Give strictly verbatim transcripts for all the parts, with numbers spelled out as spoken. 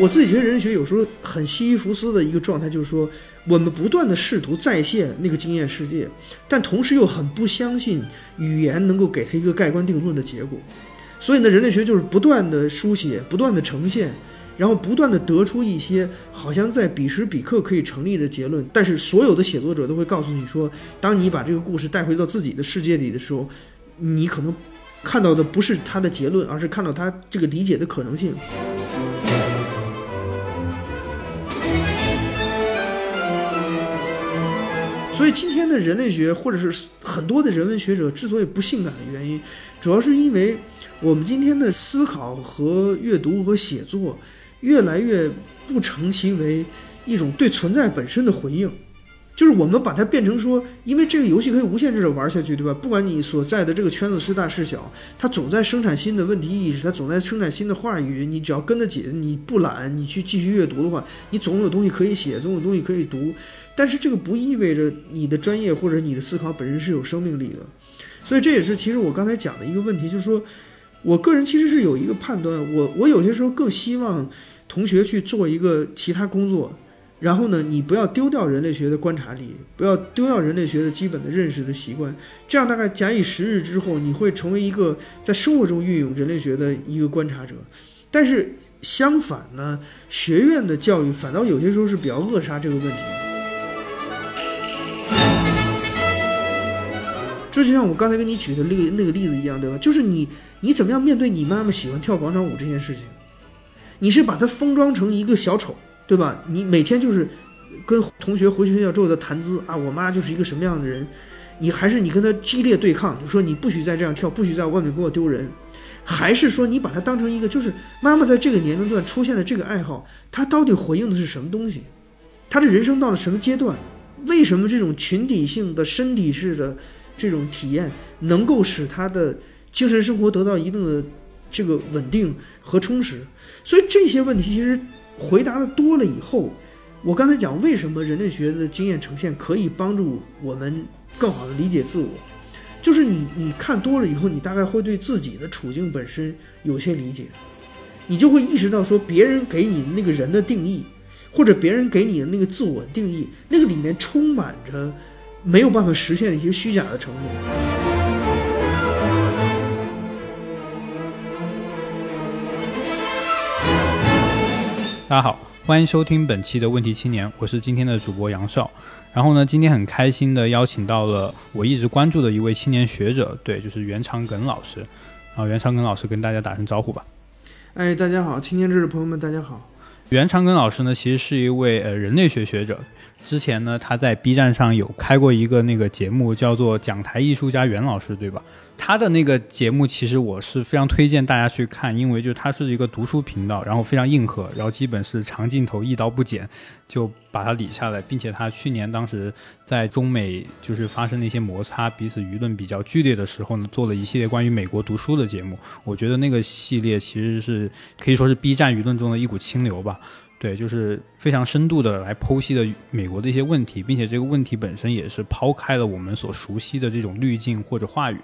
我自己觉得人类学有时候很西西弗斯的一个状态，就是说我们不断的试图再现那个经验世界，但同时又很不相信语言能够给它一个盖棺定论的结果。所以呢，人类学就是不断的书写，不断的呈现，然后不断的得出一些好像在彼时彼刻可以成立的结论。但是所有的写作者都会告诉你说，当你把这个故事带回到自己的世界里的时候，你可能看到的不是他的结论，而是看到他这个理解的可能性。所以今天的人类学或者是很多的人文学者之所以不性感的原因，主要是因为我们今天的思考和阅读和写作越来越不成其为一种对存在本身的回应，就是我们把它变成说，因为这个游戏可以无限制的玩下去，对吧？不管你所在的这个圈子是大是小，它总在生产新的问题意识，它总在生产新的话语。你只要跟得紧，你不懒，你去继续阅读的话，你总有东西可以写，总有东西可以读。但是这个不意味着你的专业或者你的思考本身是有生命力的。所以这也是其实我刚才讲的一个问题，就是说我个人其实是有一个判断，我我有些时候更希望同学去做一个其他工作，然后呢你不要丢掉人类学的观察力，不要丢掉人类学的基本的认识的习惯，这样大概假以时日之后，你会成为一个在生活中运用人类学的一个观察者。但是相反呢，学院的教育反倒有些时候是比较扼杀这个问题。这就像我刚才跟你举的那个那个例子一样，对吧？就是你你怎么样面对你妈妈喜欢跳广场舞这件事情，你是把它封装成一个小丑，对吧？你每天就是跟同学回学校之后的谈资啊，我妈就是一个什么样的人，你还是你跟她激烈对抗，说你不许再这样跳，不许在外面给我丢人，还是说你把它当成一个就是妈妈在这个年龄段出现了这个爱好，她到底回应的是什么东西？她的人生到了什么阶段？为什么这种群体性的身体式的这种体验能够使他的精神生活得到一定的这个稳定和充实？所以这些问题其实回答的多了以后，我刚才讲为什么人类学的经验呈现可以帮助我们更好的理解自我，就是你你看多了以后，你大概会对自己的处境本身有些理解，你就会意识到说别人给你那个人的定义，或者别人给你的那个自我定义，那个里面充满着没有办法实现一些虚假的承诺。大家好，欢迎收听本期的问题青年，我是今天的主播杨少。然后呢，今天很开心的邀请到了我一直关注的一位青年学者，对，就是袁长耿老师。然后袁长耿老师跟大家打声招呼吧。哎，大家好，青年志的朋友们，大家好。袁长耿老师呢，其实是一位呃人类学学者。之前呢，他在 B 站上有开过一个那个节目，叫做讲台艺术家袁老师，对吧？他的那个节目其实我是非常推荐大家去看，因为就他是一个读书频道，然后非常硬核，然后基本是长镜头一刀不剪就把它理下来，并且他去年当时在中美就是发生了一些摩擦，彼此舆论比较剧烈的时候呢，做了一系列关于美国读书的节目。我觉得那个系列其实是可以说是 B 站舆论中的一股清流吧。对，就是非常深度的来剖析的美国的一些问题，并且这个问题本身也是抛开了我们所熟悉的这种滤镜或者话语。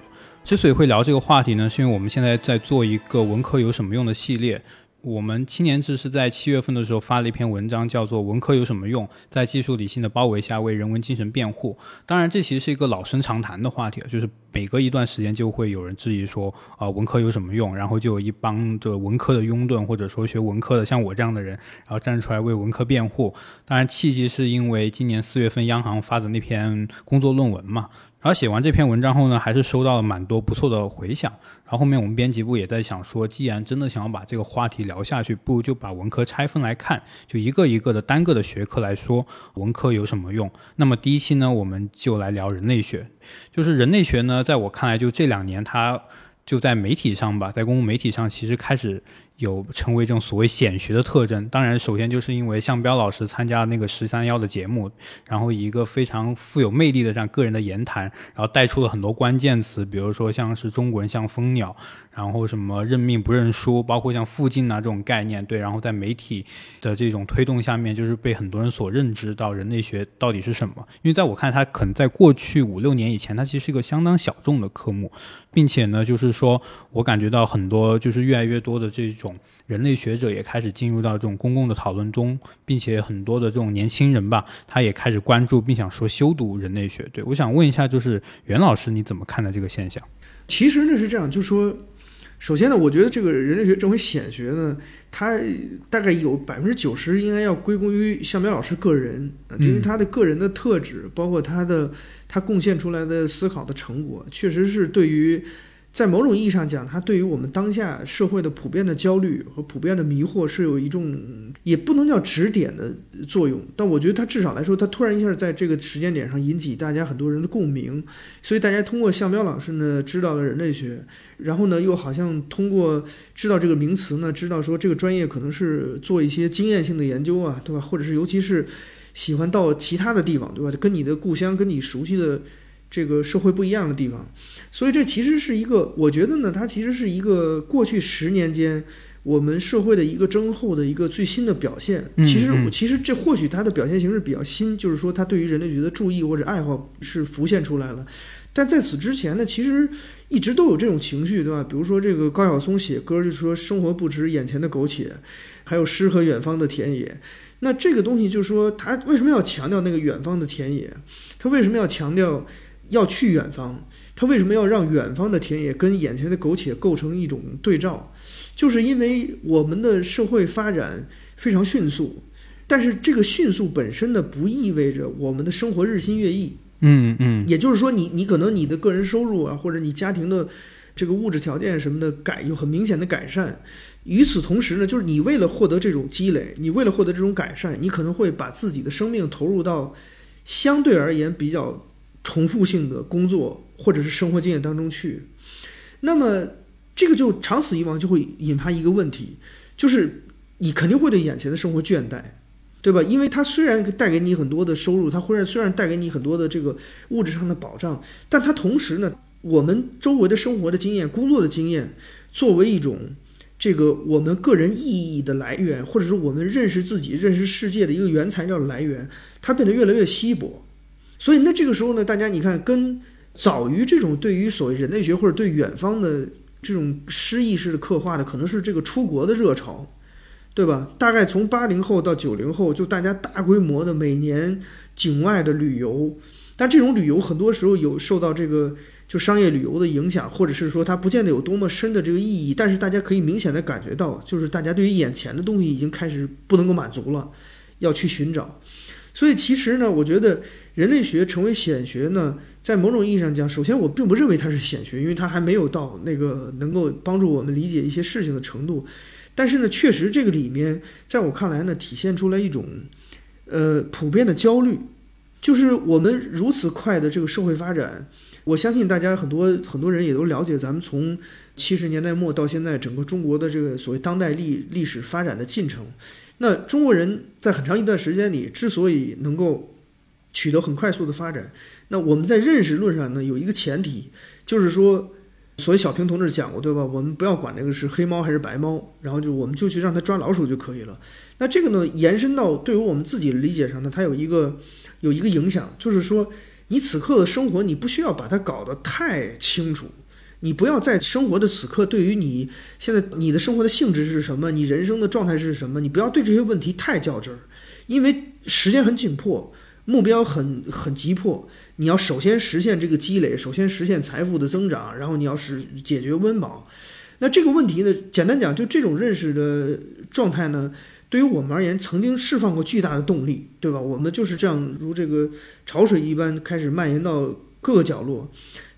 之所以会聊这个话题呢，是因为我们现在在做一个文科有什么用的系列。我们青年志是在七月份的时候发了一篇文章，叫做《文科有什么用？在技术理性的包围下为人文精神辩护》。当然这其实是一个老生常谈的话题，就是每隔一段时间就会有人质疑说啊、呃，文科有什么用，然后就有一帮的文科的拥趸或者说学文科的像我这样的人，然后站出来为文科辩护。当然契机是因为今年四月份央行发的那篇工作论文嘛，然后写完这篇文章后呢，还是收到了蛮多不错的回响。然后后面我们编辑部也在想说，既然真的想要把这个话题聊下去，不如就把文科拆分来看，就一个一个的单个的学科来说文科有什么用。那么第一期呢，我们就来聊人类学。就是人类学呢，在我看来就这两年它就在媒体上吧，在公共媒体上其实开始有成为这种所谓显学的特征。当然首先就是因为向彪老师参加那个十三幺的节目，然后以一个非常富有魅力的这样个人的言谈，然后带出了很多关键词，比如说像是中国人像蜂鸟，然后什么认命不认输，包括像附近啊这种概念，对，然后在媒体的这种推动下面，就是被很多人所认知到人类学到底是什么。因为在我看它可能在过去五六年以前它其实是一个相当小众的科目，并且呢就是说我感觉到很多就是越来越多的这种人类学者也开始进入到这种公共的讨论中，并且很多的这种年轻人吧他也开始关注并想说修读人类学。对，我想问一下就是袁老师你怎么看待这个现象？其实呢是这样，就是说首先呢我觉得这个人类学这回显学呢它大概有 百分之九十 应该要归功于向彪老师个人，因为他的个人的特质包括他的他贡献出来的思考的成果，确实是对于在某种意义上讲他对于我们当下社会的普遍的焦虑和普遍的迷惑是有一种也不能叫指点的作用，但我觉得他至少来说他突然一下在这个时间点上引起大家很多人的共鸣，所以大家通过向彪老师呢知道了人类学，然后呢又好像通过知道这个名词呢知道说这个专业可能是做一些经验性的研究啊，对吧，或者是尤其是喜欢到其他的地方，对吧，跟你的故乡跟你熟悉的这个社会不一样的地方，所以这其实是一个，我觉得呢，它其实是一个过去十年间我们社会的一个症候的一个最新的表现。其实，其实这或许它的表现形式比较新，就是说它对于人类学的注意或者爱好是浮现出来了。但在此之前呢，其实一直都有这种情绪，对吧？比如说这个高晓松写歌就说"生活不止眼前的苟且，还有诗和远方的田野"。那这个东西就是说，他为什么要强调那个远方的田野？他为什么要强调？要去远方，他为什么要让远方的田野跟眼前的苟且构成一种对照？就是因为我们的社会发展非常迅速，但是这个迅速本身呢，不意味着我们的生活日新月异。嗯嗯，也就是说你，你你可能你的个人收入啊，或者你家庭的这个物质条件什么的改有很明显的改善。与此同时呢，就是你为了获得这种积累，你为了获得这种改善，你可能会把自己的生命投入到相对而言比较重复性的工作或者是生活经验当中去，那么这个就长此以往就会引发一个问题，就是你肯定会对眼前的生活倦怠，对吧？因为它虽然带给你很多的收入，它虽然带给你很多的这个物质上的保障，但它同时呢，我们周围的生活的经验、工作的经验，作为一种这个我们个人意义的来源，或者说我们认识自己、认识世界的一个原材料的来源，它变得越来越稀薄。所以那这个时候呢，大家你看跟早于这种对于所谓人类学或者对远方的这种诗意式的刻画的，可能是这个出国的热潮，对吧？大概从八零后到九零后，就大家大规模的每年境外的旅游，但这种旅游很多时候有受到这个就商业旅游的影响，或者是说它不见得有多么深的这个意义，但是大家可以明显的感觉到，就是大家对于眼前的东西已经开始不能够满足了，要去寻找。所以其实呢，我觉得人类学成为显学呢，在某种意义上讲，首先我并不认为它是显学，因为它还没有到那个能够帮助我们理解一些事情的程度。但是呢，确实这个里面，在我看来呢，体现出来一种，呃，普遍的焦虑，就是我们如此快的这个社会发展，我相信大家很多很多人也都了解，咱们从七十年代末到现在，整个中国的这个所谓当代历历史发展的进程。那中国人在很长一段时间里之所以能够取得很快速的发展，那我们在认识论上呢有一个前提，就是说，所以小平同志讲过，对吧？我们不要管这个是黑猫还是白猫，然后就我们就去让它抓老鼠就可以了。那这个呢延伸到对于我们自己的理解上呢，它有一个有一个影响，就是说你此刻的生活你不需要把它搞得太清楚。你不要在生活的此刻对于你现在你的生活的性质是什么，你人生的状态是什么，你不要对这些问题太较真儿，因为时间很紧迫，目标很很急迫，你要首先实现这个积累，首先实现财富的增长，然后你要是解决温饱。那这个问题呢，简单讲，就这种认识的状态呢，对于我们而言曾经释放过巨大的动力，对吧？我们就是这样如这个潮水一般开始蔓延到各个角落。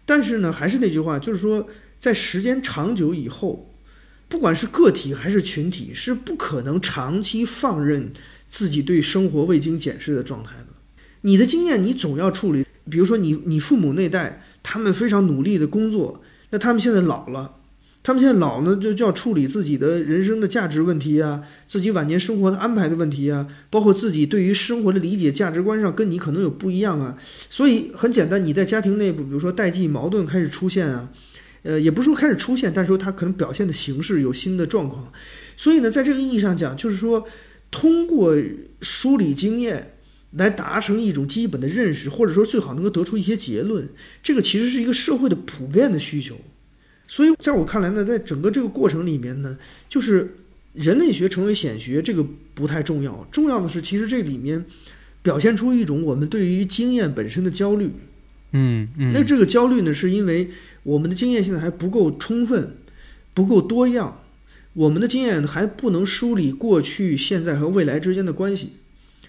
但是呢，还是那句话，就是说，在时间长久以后，不管是个体还是群体，是不可能长期放任自己对生活未经检视的状态的。你的经验你总要处理，比如说你你父母那代，他们非常努力的工作，那他们现在老了，他们现在老呢就就要处理自己的人生的价值问题啊，自己晚年生活的安排的问题啊，包括自己对于生活的理解价值观上跟你可能有不一样啊。所以很简单，你在家庭内部比如说代际矛盾开始出现啊，呃也不是说开始出现，但是说它可能表现的形式有新的状况。所以呢，在这个意义上讲，就是说通过梳理经验来达成一种基本的认识，或者说最好能够得出一些结论，这个其实是一个社会的普遍的需求。所以在我看来呢，在整个这个过程里面呢，就是人类学成为显学这个不太重要，重要的是其实这里面表现出一种我们对于经验本身的焦虑。嗯嗯，那这个焦虑呢，是因为我们的经验现在还不够充分，不够多样，我们的经验还不能梳理过去、现在和未来之间的关系。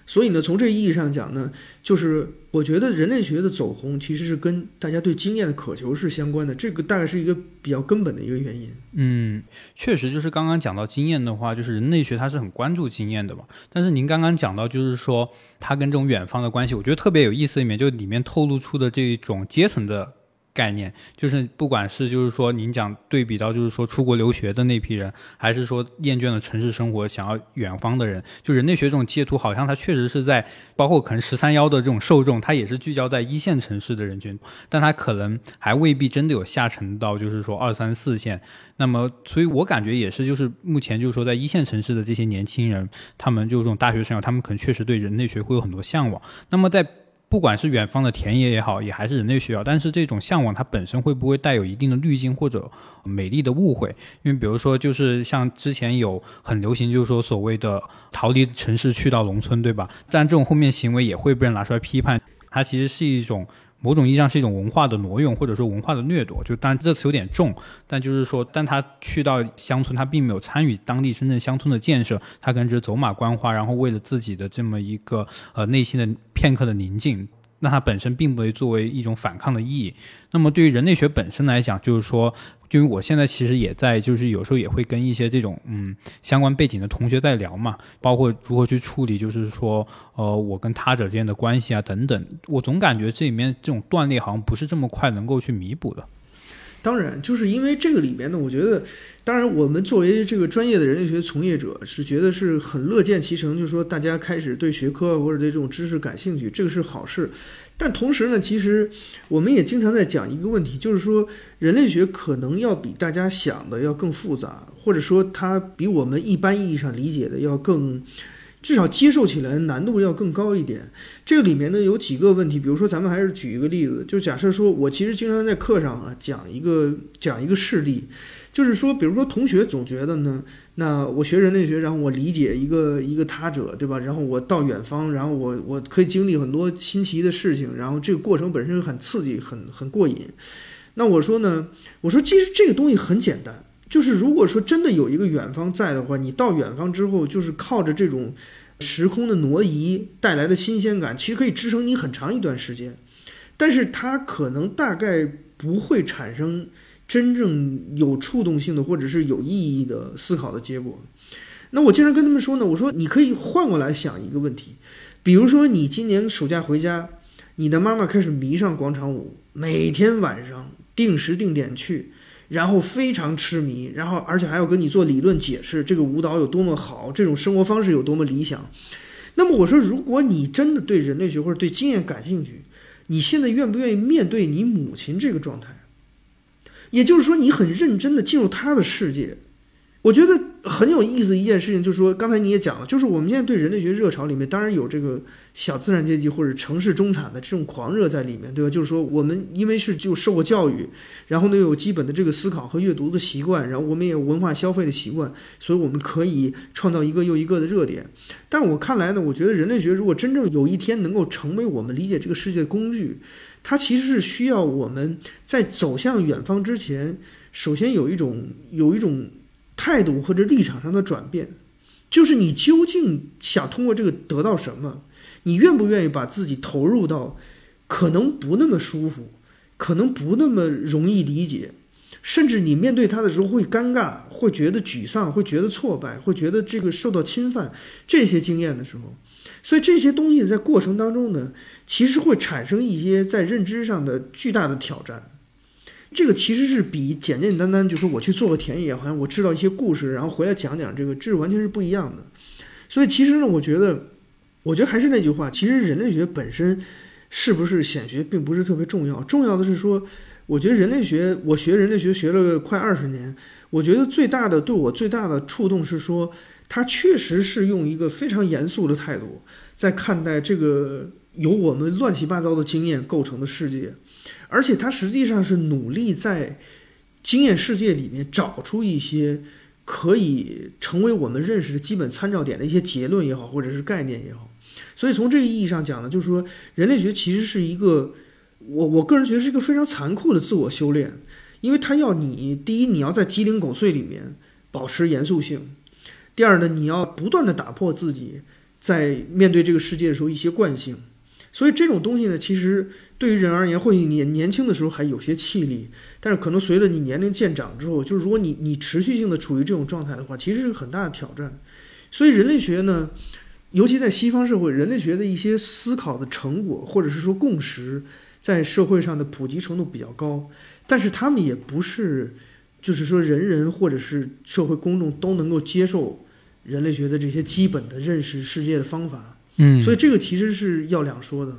所以呢，从这个意义上讲呢，就是我觉得人类学的走红其实是跟大家对经验的渴求是相关的，这个大概是一个比较根本的一个原因。嗯，确实就是刚刚讲到经验的话，就是人类学它是很关注经验的嘛。但是您刚刚讲到就是说它跟这种远方的关系，我觉得特别有意思，里面就里面透露出的这种阶层的概念，就是不管是就是说您讲对比到就是说出国留学的那批人，还是说厌倦了城市生活想要远方的人，就人类学这种界图好像它确实是在包括可能十三幺的这种受众，它也是聚焦在一线城市的人群，但它可能还未必真的有下沉到就是说二三四线。那么所以我感觉也是就是目前就是说在一线城市的这些年轻人，他们就这种大学生，他们可能确实对人类学会有很多向往。那么在不管是远方的田野也好，也还是人类学也好，但是这种向往它本身会不会带有一定的滤镜或者美丽的误会？因为比如说就是像之前有很流行就是说所谓的逃离城市去到农村，对吧？但这种后面行为也会被人拿出来批判，它其实是一种某种意义上是一种文化的挪用，或者说文化的掠夺，就当然这词有点重，但就是说但他去到乡村，他并没有参与当地真正乡村的建设，他可能只是走马观花，然后为了自己的这么一个呃内心的片刻的宁静，那它本身并不会作为一种反抗的意义。那么对于人类学本身来讲，就是说就我现在其实也在就是有时候也会跟一些这种嗯相关背景的同学在聊嘛，包括如何去处理就是说呃我跟他者之间的关系啊等等，我总感觉这里面这种断裂好像不是这么快能够去弥补的。当然就是因为这个里面呢，我觉得当然我们作为这个专业的人类学从业者是觉得是很乐见其成，就是说大家开始对学科或者对这种知识感兴趣，这个是好事。但同时呢，其实我们也经常在讲一个问题，就是说人类学可能要比大家想的要更复杂，或者说它比我们一般意义上理解的要更，至少接受起来难度要更高一点。这个里面呢有几个问题，比如说咱们还是举一个例子，就假设说我其实经常在课上啊讲一个讲一个事例，就是说比如说同学总觉得呢，那我学人类学，然后我理解一个一个他者，对吧？然后我到远方，然后我我可以经历很多新奇的事情，然后这个过程本身很刺激，很很过瘾。那我说呢，我说其实这个东西很简单，就是如果说真的有一个远方在的话，你到远方之后，就是靠着这种时空的挪移带来的新鲜感，其实可以支撑你很长一段时间，但是它可能大概不会产生真正有触动性的或者是有意义的思考的结果。那我经常跟他们说呢，我说你可以换过来想一个问题，比如说你今年暑假回家，你的妈妈开始迷上广场舞，每天晚上定时定点去，然后非常痴迷，然后而且还要跟你做理论解释这个舞蹈有多么好，这种生活方式有多么理想。那么我说，如果你真的对人类学或者对经验感兴趣，你现在愿不愿意面对你母亲这个状态？也就是说你很认真的进入她的世界。我觉得很有意思一件事情，就是说刚才你也讲了，就是我们现在对人类学热潮里面当然有这个小资产阶级或者城市中产的这种狂热在里面，对吧？就是说我们因为是就受过教育，然后呢有基本的这个思考和阅读的习惯，然后我们也有文化消费的习惯，所以我们可以创造一个又一个的热点。但我看来呢，我觉得人类学如果真正有一天能够成为我们理解这个世界的工具，它其实是需要我们在走向远方之前，首先有一种有一种态度或者立场上的转变，就是你究竟想通过这个得到什么，你愿不愿意把自己投入到可能不那么舒服，可能不那么容易理解，甚至你面对它的时候会尴尬，会觉得沮丧，会觉得挫败，会觉得这个受到侵犯，这些经验的时候。所以这些东西在过程当中呢，其实会产生一些在认知上的巨大的挑战。这个其实是比简简单单就是我去做个田野，好像我知道一些故事，然后回来讲讲这个，这完全是不一样的。所以其实呢，我觉得，我觉得还是那句话，其实人类学本身是不是显学并不是特别重要，重要的是说，我觉得人类学，我学人类学学了快二十年，我觉得最大的对我最大的触动是说，它确实是用一个非常严肃的态度在看待这个由我们乱七八糟的经验构成的世界。而且它实际上是努力在经验世界里面找出一些可以成为我们认识的基本参照点的一些结论也好，或者是概念也好。所以从这个意义上讲呢，就是说人类学其实是一个，我我个人觉得是一个非常残酷的自我修炼，因为它要你，第一，你要在鸡零狗碎里面保持严肃性；第二呢，你要不断的打破自己在面对这个世界的时候一些惯性。所以这种东西呢，其实对于人而言，或许你年轻的时候还有些气力，但是可能随着你年龄渐长之后，就是如果你你持续性的处于这种状态的话，其实是个很大的挑战。所以人类学呢，尤其在西方社会，人类学的一些思考的成果或者是说共识，在社会上的普及程度比较高，但是他们也不是就是说人人或者是社会公众都能够接受人类学的这些基本的认识世界的方法。嗯，所以这个其实是要两说的。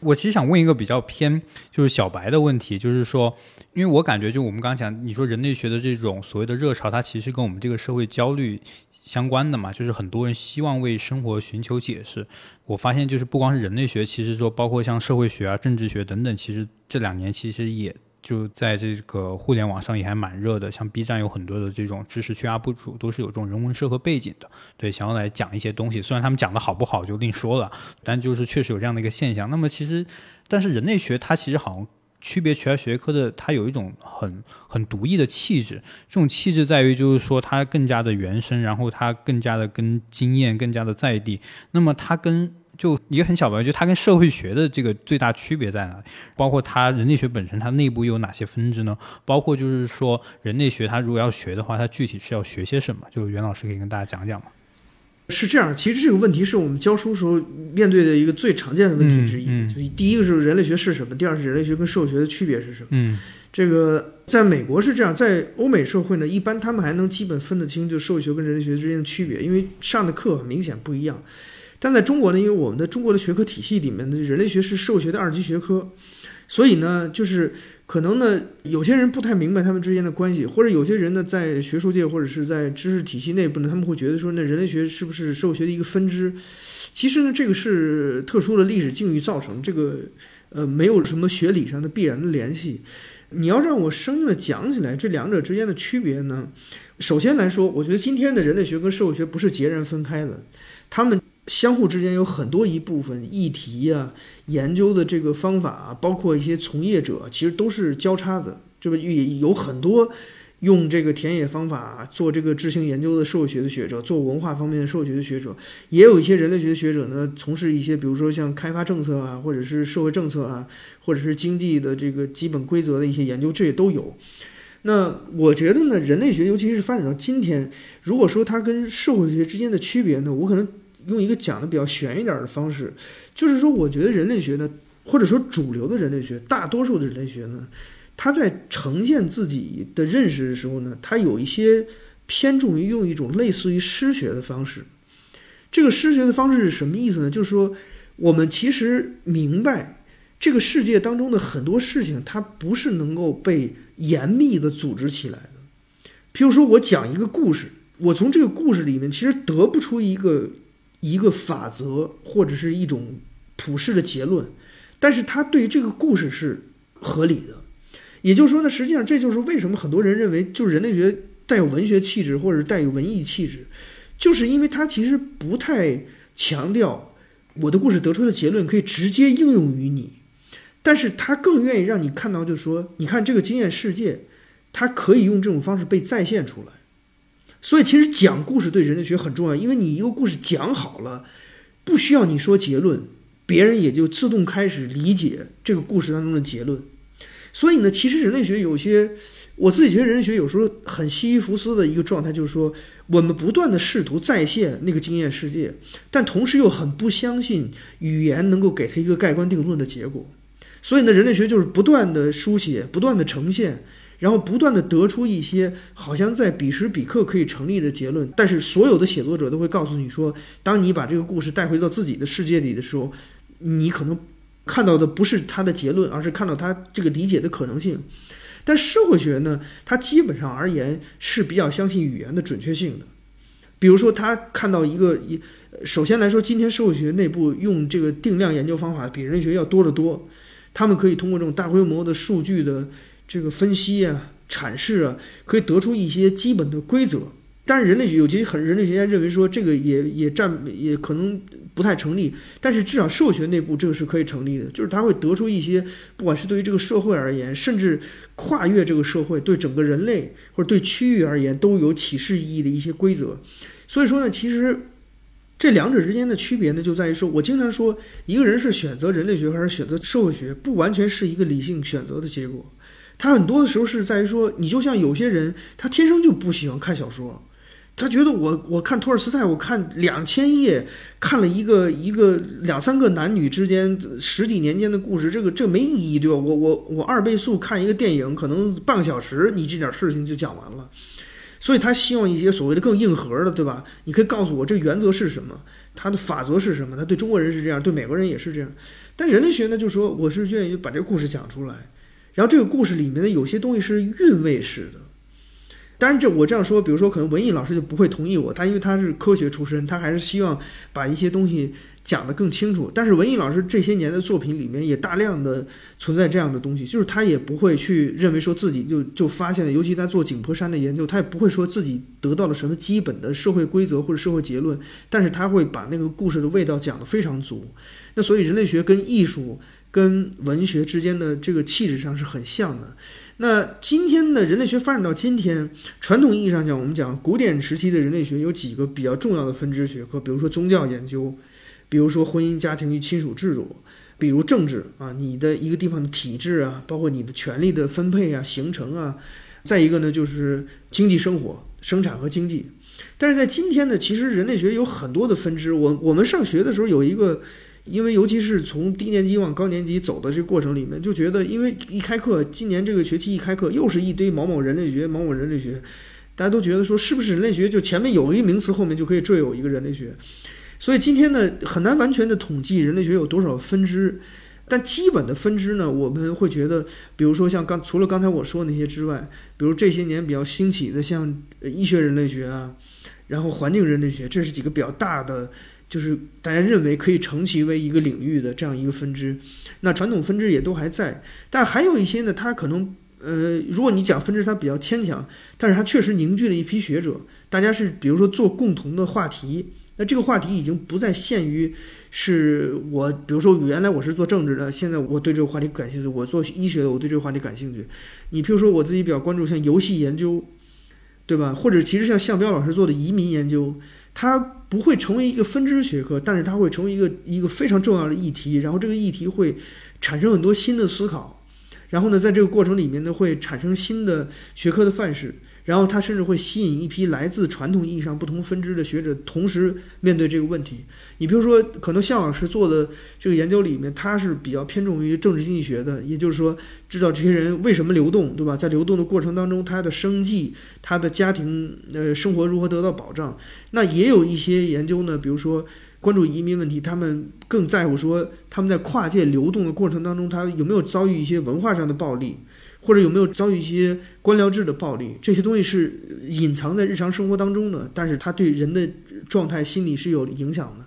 我其实想问一个比较偏就是小白的问题，就是说因为我感觉就我们刚刚讲，你说人类学的这种所谓的热潮，它其实跟我们这个社会焦虑相关的嘛，就是很多人希望为生活寻求解释。我发现就是不光是人类学，其实说包括像社会学啊、政治学等等，其实这两年其实也就在这个互联网上也还蛮热的，像 B 站有很多的这种知识区 U P 主都是有这种人文社科背景的，对，想要来讲一些东西，虽然他们讲的好不好就另说了，但就是确实有这样的一个现象。那么其实但是人类学它其实好像区别其他学科的，它有一种很很独异的气质，这种气质在于就是说它更加的原生，然后它更加的跟经验更加的在地。那么它跟就一个很小白，就它跟社会学的这个最大区别在哪里？包括它人类学本身它内部又有哪些分支呢？包括就是说人类学它如果要学的话，它具体是要学些什么？就袁老师可以跟大家讲讲吗？是这样，其实这个问题是我们教书时候面对的一个最常见的问题之一。嗯嗯、就第一个是人类学是什么，第二是人类学跟社会学的区别是什么。嗯，这个在美国是这样，在欧美社会呢，一般他们还能基本分得清就社会学跟人类学之间的区别，因为上的课很明显不一样。但在中国呢，因为我们的中国的学科体系里面呢，人类学是社会学的二级学科，所以呢，就是可能呢，有些人不太明白他们之间的关系，或者有些人呢，在学术界或者是在知识体系内部呢，他们会觉得说，那人类学是不是社会学的一个分支？其实呢，这个是特殊的历史境遇造成，这个呃，没有什么学理上的必然的联系。你要让我生硬的讲起来这两者之间的区别呢，首先来说，我觉得今天的人类学跟社会学不是截然分开的，他们相互之间有很多一部分议题啊、研究的这个方法啊，包括一些从业者，其实都是交叉的。这个有很多用这个田野方法、啊、做这个质性研究的社会学的学者，做文化方面的社会学的学者，也有一些人类学学者呢，从事一些比如说像开发政策啊，或者是社会政策啊，或者是经济的这个基本规则的一些研究，这也都有。那我觉得呢，人类学尤其是发展到今天，如果说它跟社会学之间的区别呢，我可能用一个讲的比较玄一点的方式，就是说我觉得人类学呢，或者说主流的人类学，大多数的人类学呢，它在呈现自己的认识的时候呢，它有一些偏重于用一种类似于诗学的方式。这个诗学的方式是什么意思呢？就是说我们其实明白这个世界当中的很多事情，它不是能够被严密的组织起来的。比如说我讲一个故事，我从这个故事里面其实得不出一个一个法则或者是一种普世的结论，但是它对于这个故事是合理的。也就是说呢，实际上这就是为什么很多人认为就是人类学带有文学气质或者带有文艺气质，就是因为它其实不太强调我的故事得出的结论可以直接应用于你，但是它更愿意让你看到，就是说你看这个经验世界，它可以用这种方式被再现出来。所以其实讲故事对人类学很重要，因为你一个故事讲好了，不需要你说结论，别人也就自动开始理解这个故事当中的结论。所以呢，其实人类学有些，我自己觉得人类学有时候很西西弗斯的一个状态，就是说我们不断的试图再现那个经验世界，但同时又很不相信语言能够给它一个盖棺定论的结果。所以呢，人类学就是不断的书写，不断的呈现，然后不断地得出一些好像在彼时彼刻可以成立的结论，但是所有的写作者都会告诉你说，当你把这个故事带回到自己的世界里的时候，你可能看到的不是它的结论，而是看到它这个理解的可能性。但社会学呢，它基本上而言是比较相信语言的准确性的。比如说他看到一个，首先来说，今天社会学内部用这个定量研究方法比人类学要多得多，他们可以通过这种大规模的数据的这个分析啊，阐释啊，可以得出一些基本的规则。但是人类学有些很人类学家认为说这个也也占也可能不太成立，但是至少社会学内部这个是可以成立的，就是他会得出一些不管是对于这个社会而言，甚至跨越这个社会对整个人类或者对区域而言都有启示意义的一些规则。所以说呢，其实这两者之间的区别呢就在于说，我经常说一个人是选择人类学还是选择社会学不完全是一个理性选择的结果，他很多的时候是在于说，你就像有些人他天生就不喜欢看小说，他觉得我我看托尔斯泰，我看两千页，看了一个一个两三个男女之间十几年间的故事，这个这没意义，对吧？我我我二倍速看一个电影，可能半个小时，你这点事情就讲完了。所以他希望一些所谓的更硬核的，对吧？你可以告诉我这原则是什么，他的法则是什么？他对中国人是这样，对美国人也是这样。但人类学呢，就说我是愿意把这个故事讲出来，然后这个故事里面的有些东西是韵味式的。当然这我这样说，比如说可能文艺老师就不会同意我，他因为他是科学出身，他还是希望把一些东西讲得更清楚。但是文艺老师这些年的作品里面也大量的存在这样的东西，就是他也不会去认为说自己就就发现了，尤其他做井坡山的研究，他也不会说自己得到了什么基本的社会规则或者社会结论，但是他会把那个故事的味道讲得非常足。那所以人类学跟艺术跟文学之间的这个气质上是很像的。那今天的人类学发展到今天，传统意义上讲，我们讲古典时期的人类学有几个比较重要的分支学科，比如说宗教研究，比如说婚姻家庭与亲属制度，比如政治啊，你的一个地方的体制啊，包括你的权力的分配啊、形成啊，再一个呢就是经济生活、生产和经济。但是在今天呢，其实人类学有很多的分支。我我们上学的时候有一个。因为尤其是从低年级往高年级走的这个过程里面，就觉得因为一开课，今年这个学期一开课又是一堆某某人类学某某人类学，大家都觉得说是不是人类学就前面有一个名词后面就可以缀有一个人类学，所以今天呢很难完全的统计人类学有多少分支。但基本的分支呢，我们会觉得比如说像刚除了刚才我说的那些之外，比如这些年比较兴起的像医学人类学啊，然后环境人类学，这是几个比较大的就是大家认为可以成其为一个领域的这样一个分支。那传统分支也都还在，但还有一些呢，它可能呃，如果你讲分支它比较牵强，但是它确实凝聚了一批学者，大家是比如说做共同的话题。那这个话题已经不再限于是我比如说原来我是做政治的，现在我对这个话题感兴趣，我做医学的，我对这个话题感兴趣。你譬如说我自己比较关注像游戏研究，对吧？或者其实像向彪老师做的移民研究，它不会成为一个分支学科，但是它会成为一个一个非常重要的议题，然后这个议题会产生很多新的思考，然后呢，在这个过程里面呢，会产生新的学科的范式，然后它甚至会吸引一批来自传统意义上不同分支的学者，同时面对这个问题。你比如说，可能向老师做的这个研究里面，他是比较偏重于政治经济学的，也就是说，知道这些人为什么流动，对吧？在流动的过程当中，他的生计、他的家庭呃生活如何得到保障？那也有一些研究呢，比如说关注移民问题，他们更在乎说他们在跨界流动的过程当中，他有没有遭遇一些文化上的暴力，或者有没有遭遇一些官僚制的暴力，这些东西是隐藏在日常生活当中的，但是它对人的状态心理是有影响的。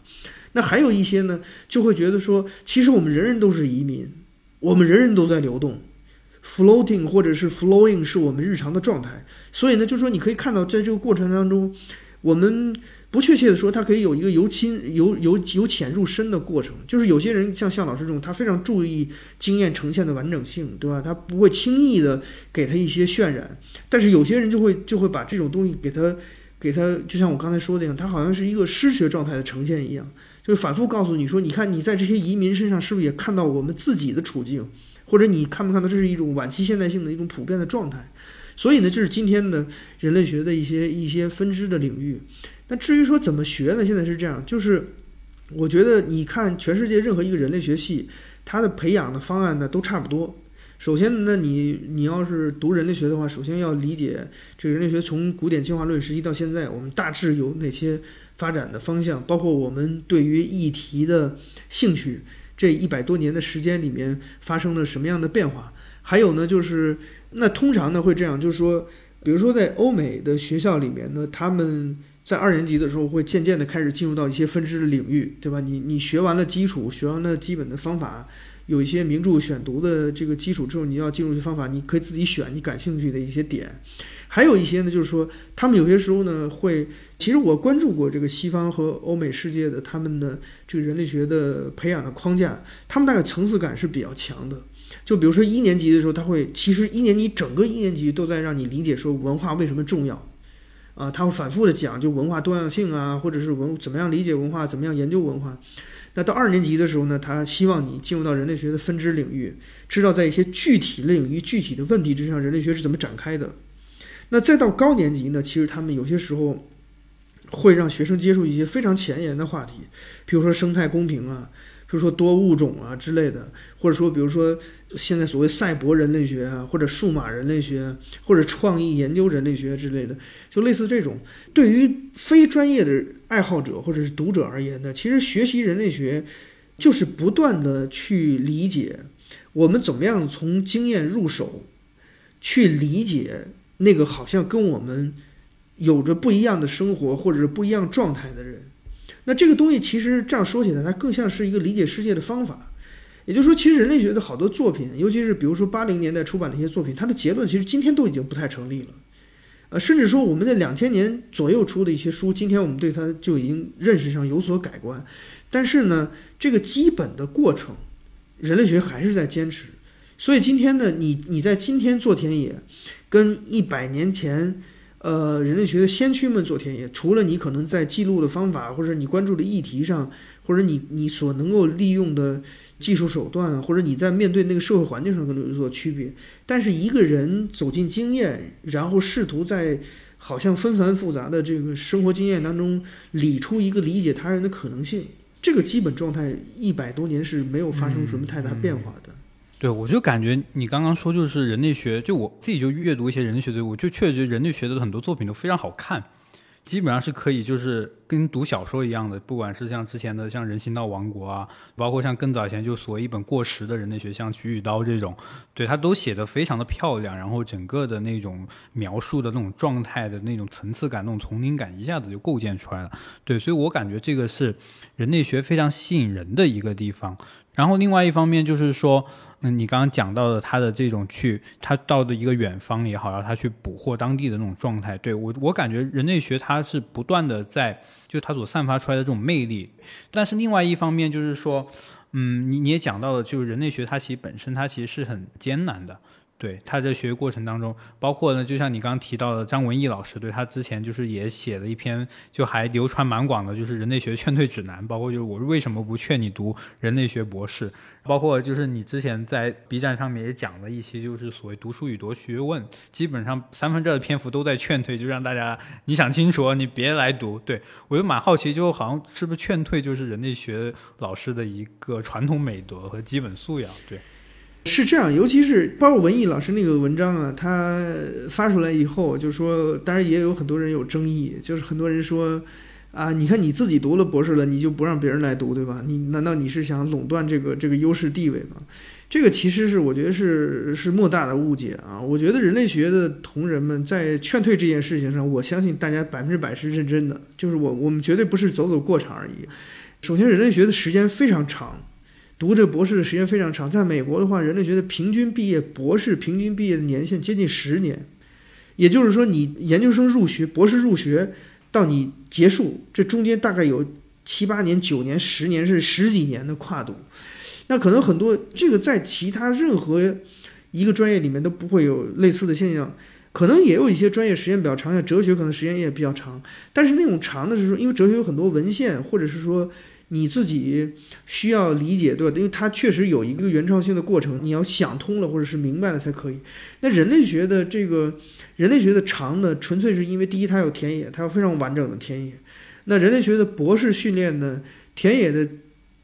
那还有一些呢，就会觉得说其实我们人人都是移民，我们人人都在流动， floating 或者是 flowing 是我们日常的状态。所以呢，就是说你可以看到在这个过程当中，我们不确切的说，它可以有一个由亲由由由浅入深的过程。就是有些人像向老师这种，他非常注意经验呈现的完整性，对吧？他不会轻易的给他一些渲染。但是有些人就会就会把这种东西给他给他，就像我刚才说的一样，他好像是一个失学状态的呈现一样，就反复告诉你说，你看你在这些移民身上是不是也看到我们自己的处境，或者你看不看到这是一种晚期现代性的一种普遍的状态。所以呢，这是今天的人类学的一些一些分支的领域。那至于说怎么学呢？现在是这样，就是我觉得你看全世界任何一个人类学系，它的培养的方案呢都差不多。首先呢，你你要是读人类学的话，首先要理解这个人类学从古典进化论时期到现在，我们大致有哪些发展的方向，包括我们对于议题的兴趣，这一百多年的时间里面发生了什么样的变化。还有呢，就是那通常呢会这样，就是说，比如说在欧美的学校里面呢，他们在二年级的时候会渐渐的开始进入到一些分支的领域，对吧？你你学完了基础，学完了基本的方法，有一些名著选读的这个基础之后，你要进入的方法，你可以自己选你感兴趣的一些点。还有一些呢，就是说他们有些时候呢会，其实我关注过这个西方和欧美世界的他们的这个人类学的培养的框架，他们大概层次感是比较强的。就比如说一年级的时候，他会其实一年级整个一年级都在让你理解说文化为什么重要啊，他会反复的讲就文化多样性啊，或者是文怎么样理解文化，怎么样研究文化。那到二年级的时候呢，他希望你进入到人类学的分支领域，知道在一些具体领域具体的问题之上，人类学是怎么展开的。那再到高年级呢，其实他们有些时候会让学生接触一些非常前沿的话题，比如说生态公平啊，比如说多物种啊之类的，或者说比如说现在所谓赛博人类学啊，或者数码人类学，或者创意研究人类学之类的，就类似这种。对于非专业的爱好者或者是读者而言呢，其实学习人类学就是不断的去理解我们怎么样从经验入手去理解那个好像跟我们有着不一样的生活或者是不一样状态的人。那这个东西其实这样说起来，它更像是一个理解世界的方法。也就是说，其实人类学的好多作品，尤其是比如说八零年代出版的一些作品，它的结论其实今天都已经不太成立了。呃，甚至说我们在两千年左右出的一些书，今天我们对它就已经认识上有所改观。但是呢，这个基本的过程，人类学还是在坚持。所以今天呢，你你在今天做田野，跟一百年前，呃，人类学的先驱们做田野，除了你可能在记录的方法，或者你关注的议题上，或者你你所能够利用的技术手段，或者你在面对那个社会环境上可能有所区别，但是一个人走进经验，然后试图在好像纷繁复杂的这个生活经验当中理出一个理解他人的可能性，这个基本状态一百多年是没有发生什么太大变化的。嗯嗯对，我就感觉你刚刚说就是人类学，就我自己就阅读一些人类学的，我就确实人类学的很多作品都非常好看，基本上是可以就是跟读小说一样的，不管是像之前的像人行道王国啊，包括像更早以前就所一本过时的人类学，像菊与刀这种，对，它都写得非常的漂亮，然后整个的那种描述的那种状态的那种层次感，那种丛林感一下子就构建出来了。对，所以我感觉这个是人类学非常吸引人的一个地方。然后另外一方面就是说，嗯，你刚刚讲到的他的这种去他到的一个远方也好，然后他去捕获当地的那种状态，对，我我感觉人类学它是不断的在就是它所散发出来的这种魅力。但是另外一方面就是说，嗯，你你也讲到了，就是人类学它其实本身它其实是很艰难的。对，他在学习过程当中，包括呢，就像你刚刚提到的张文义老师，对，他之前就是也写了一篇，就还流传蛮广的，就是人类学劝退指南，包括就是我为什么不劝你读人类学博士，包括就是你之前在 B 站上面也讲了一些，就是所谓读书与夺学问，基本上三分之二的篇幅都在劝退，就让大家你想清楚，你别来读。对，我就蛮好奇，就好像是不是劝退就是人类学老师的一个传统美德和基本素养。对，是这样，尤其是包括文艺老师那个文章啊，他发出来以后，就说，当然也有很多人有争议，就是很多人说，啊，你看你自己读了博士了，你就不让别人来读，对吧？你难道你是想垄断这个这个优势地位吗？这个其实是我觉得是是莫大的误解啊！我觉得人类学的同仁们在劝退这件事情上，我相信大家百分之百是认真的，就是我我们绝对不是走走过场而已。首先，人类学的时间非常长。读这博士的时间非常长，在美国的话，人类学的平均毕业博士平均毕业的年限接近十年，也就是说，你研究生入学、博士入学到你结束，这中间大概有七八年、九年、十年，是十几年的跨度。那可能很多这个在其他任何一个专业里面都不会有类似的现象，可能也有一些专业时间比较长，像哲学可能时间也比较长，但是那种长的是说，因为哲学有很多文献，或者是说。你自己需要理解，对吧？因为它确实有一个原创性的过程，你要想通了或者是明白了才可以。那人类学的这个人类学的长呢，纯粹是因为第一，它有田野，它有非常完整的田野。那人类学的博士训练呢，田野的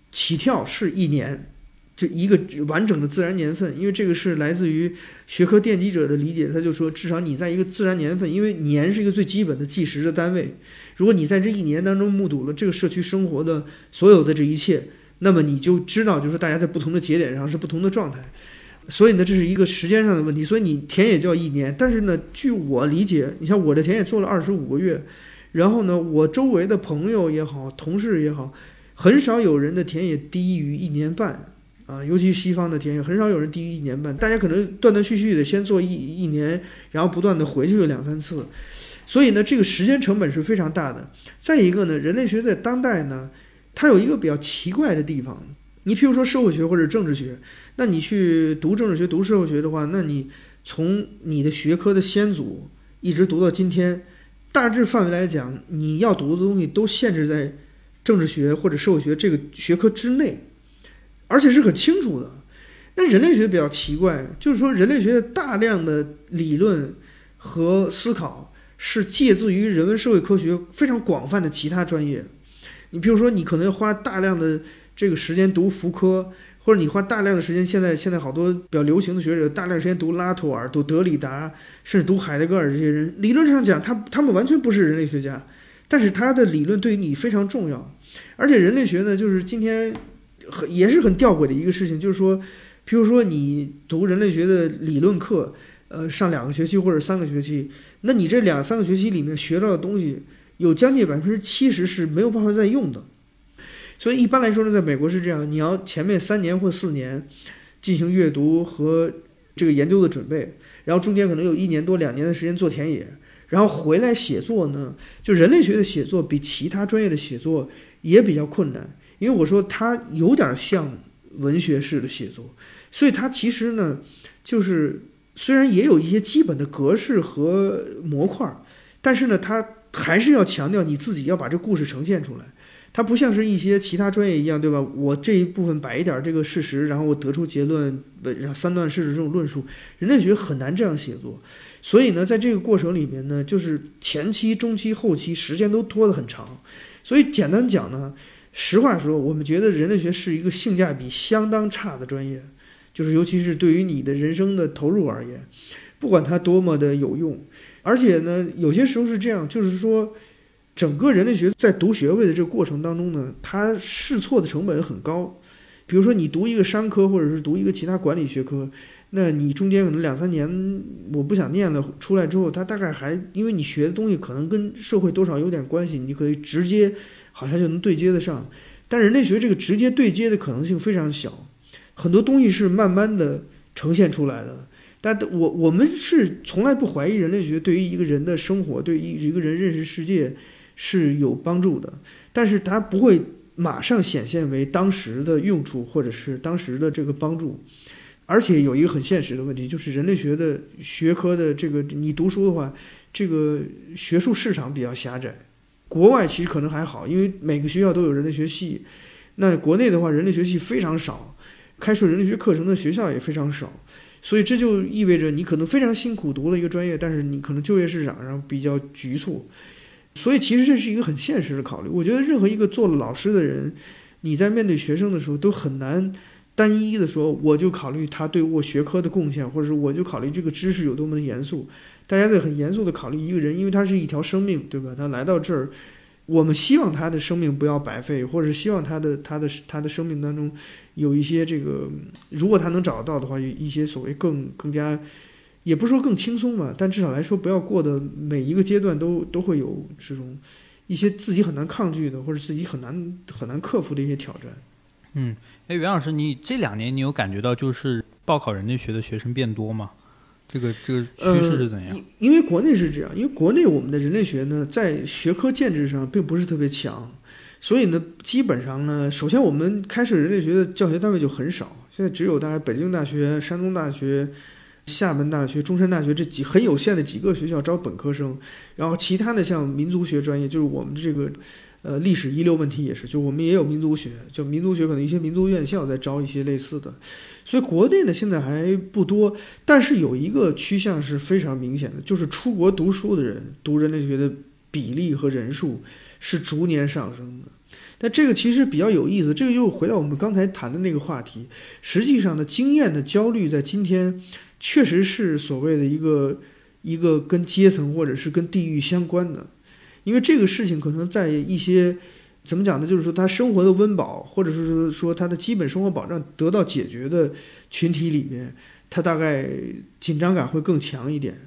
起跳是一年，就一个完整的自然年份，因为这个是来自于学科奠基者的理解，他就说至少你在一个自然年份，因为年是一个最基本的计时的单位。如果你在这一年当中目睹了这个社区生活的所有的这一切，那么你就知道，就是大家在不同的节点上是不同的状态。所以呢，这是一个时间上的问题。所以你田野就要一年，但是呢，据我理解，你像我的田野做了二十五个月，然后呢，我周围的朋友也好，同事也好，很少有人的田野低于一年半。啊、呃，尤其西方的田野很少有人低于一年半，大家可能断断续续的先做一一年，然后不断的回去两三次，所以呢，这个时间成本是非常大的。再一个呢，人类学在当代呢，它有一个比较奇怪的地方。你譬如说社会学或者政治学，那你去读政治学、读社会学的话，那你从你的学科的先祖一直读到今天，大致范围来讲，你要读的东西都限制在政治学或者社会学这个学科之内，而且是很清楚的。那人类学比较奇怪，就是说人类学大量的理论和思考是借助于人文社会科学非常广泛的其他专业。你譬如说，你可能要花大量的这个时间读福柯，或者你花大量的时间，现在现在好多比较流行的学者，大量时间读拉图尔、读德里达，甚至读海德格尔，这些人理论上讲，他他们完全不是人类学家，但是他的理论对于你非常重要。而且人类学呢，就是今天很也是很吊诡的一个事情，就是说，譬如说你读人类学的理论课，呃，上两个学期或者三个学期，那你这两三个学期里面学到的东西，有将近百分之七十是没有办法再用的。所以一般来说呢，在美国是这样，你要前面三年或四年进行阅读和这个研究的准备，然后中间可能有一年多两年的时间做田野，然后回来写作呢，就人类学的写作比其他专业的写作也比较困难，因为我说它有点像文学式的写作，所以它其实呢，就是虽然也有一些基本的格式和模块，但是呢，它还是要强调你自己要把这故事呈现出来。它不像是一些其他专业一样，对吧？我这一部分摆一点这个事实，然后我得出结论，然后三段式的这种论述，人类学很难这样写作。所以呢，在这个过程里面呢，就是前期、中期、后期时间都拖得很长。所以简单讲呢，实话说，我们觉得人类学是一个性价比相当差的专业，就是尤其是对于你的人生的投入而言，不管它多么的有用。而且呢，有些时候是这样，就是说整个人类学在读学位的这个过程当中呢，它试错的成本很高。比如说你读一个商科或者是读一个其他管理学科，那你中间可能两三年我不想念了，出来之后它大概还因为你学的东西可能跟社会多少有点关系，你可以直接好像就能对接得上。但人类学这个直接对接的可能性非常小，很多东西是慢慢的呈现出来的。但我我们是从来不怀疑人类学对于一个人的生活，对于一个人认识世界是有帮助的，但是它不会马上显现为当时的用处或者是当时的这个帮助。而且有一个很现实的问题，就是人类学的学科的这个你读书的话，这个学术市场比较狭窄。国外其实可能还好，因为每个学校都有人类学系，那国内的话人类学系非常少，开设人类学课程的学校也非常少，所以这就意味着你可能非常辛苦读了一个专业，但是你可能就业市场上比较局促。所以其实这是一个很现实的考虑。我觉得任何一个做了老师的人，你在面对学生的时候都很难单一的说我就考虑他对我学科的贡献，或者是我就考虑这个知识有多么的严肃。大家在很严肃的考虑一个人，因为他是一条生命，对吧？他来到这儿，我们希望他的生命不要白费，或者希望他的他的他的生命当中有一些这个，如果他能找到的话，一些所谓更更加。也不是说更轻松嘛，但至少来说不要过的每一个阶段都都会有这种一些自己很难抗拒的，或者自己很难很难克服的一些挑战。嗯，哎，袁老师，你这两年你有感觉到就是报考人类学的学生变多吗？这个这个趋势是怎样？呃、因为国内是这样，因为国内我们的人类学呢，在学科建制上并不是特别强，所以呢，基本上呢，首先我们开设人类学的教学单位就很少，现在只有大概北京大学、山东大学、厦门大学、中山大学这几很有限的几个学校招本科生，然后其他的像民族学专业，就是我们这个，呃，历史遗留问题也是，就我们也有民族学，就民族学可能一些民族院校在招一些类似的，所以国内呢现在还不多，但是有一个趋向是非常明显的，就是出国读书的人读人类学的比例和人数是逐年上升的。那这个其实比较有意思，这个又回到我们刚才谈的那个话题，实际上呢，经验的焦虑在今天。确实是所谓的一个一个跟阶层或者是跟地域相关的，因为这个事情可能在一些怎么讲呢，就是说他生活的温饱或者是说他的基本生活保障得到解决的群体里面，他大概紧张感会更强一点。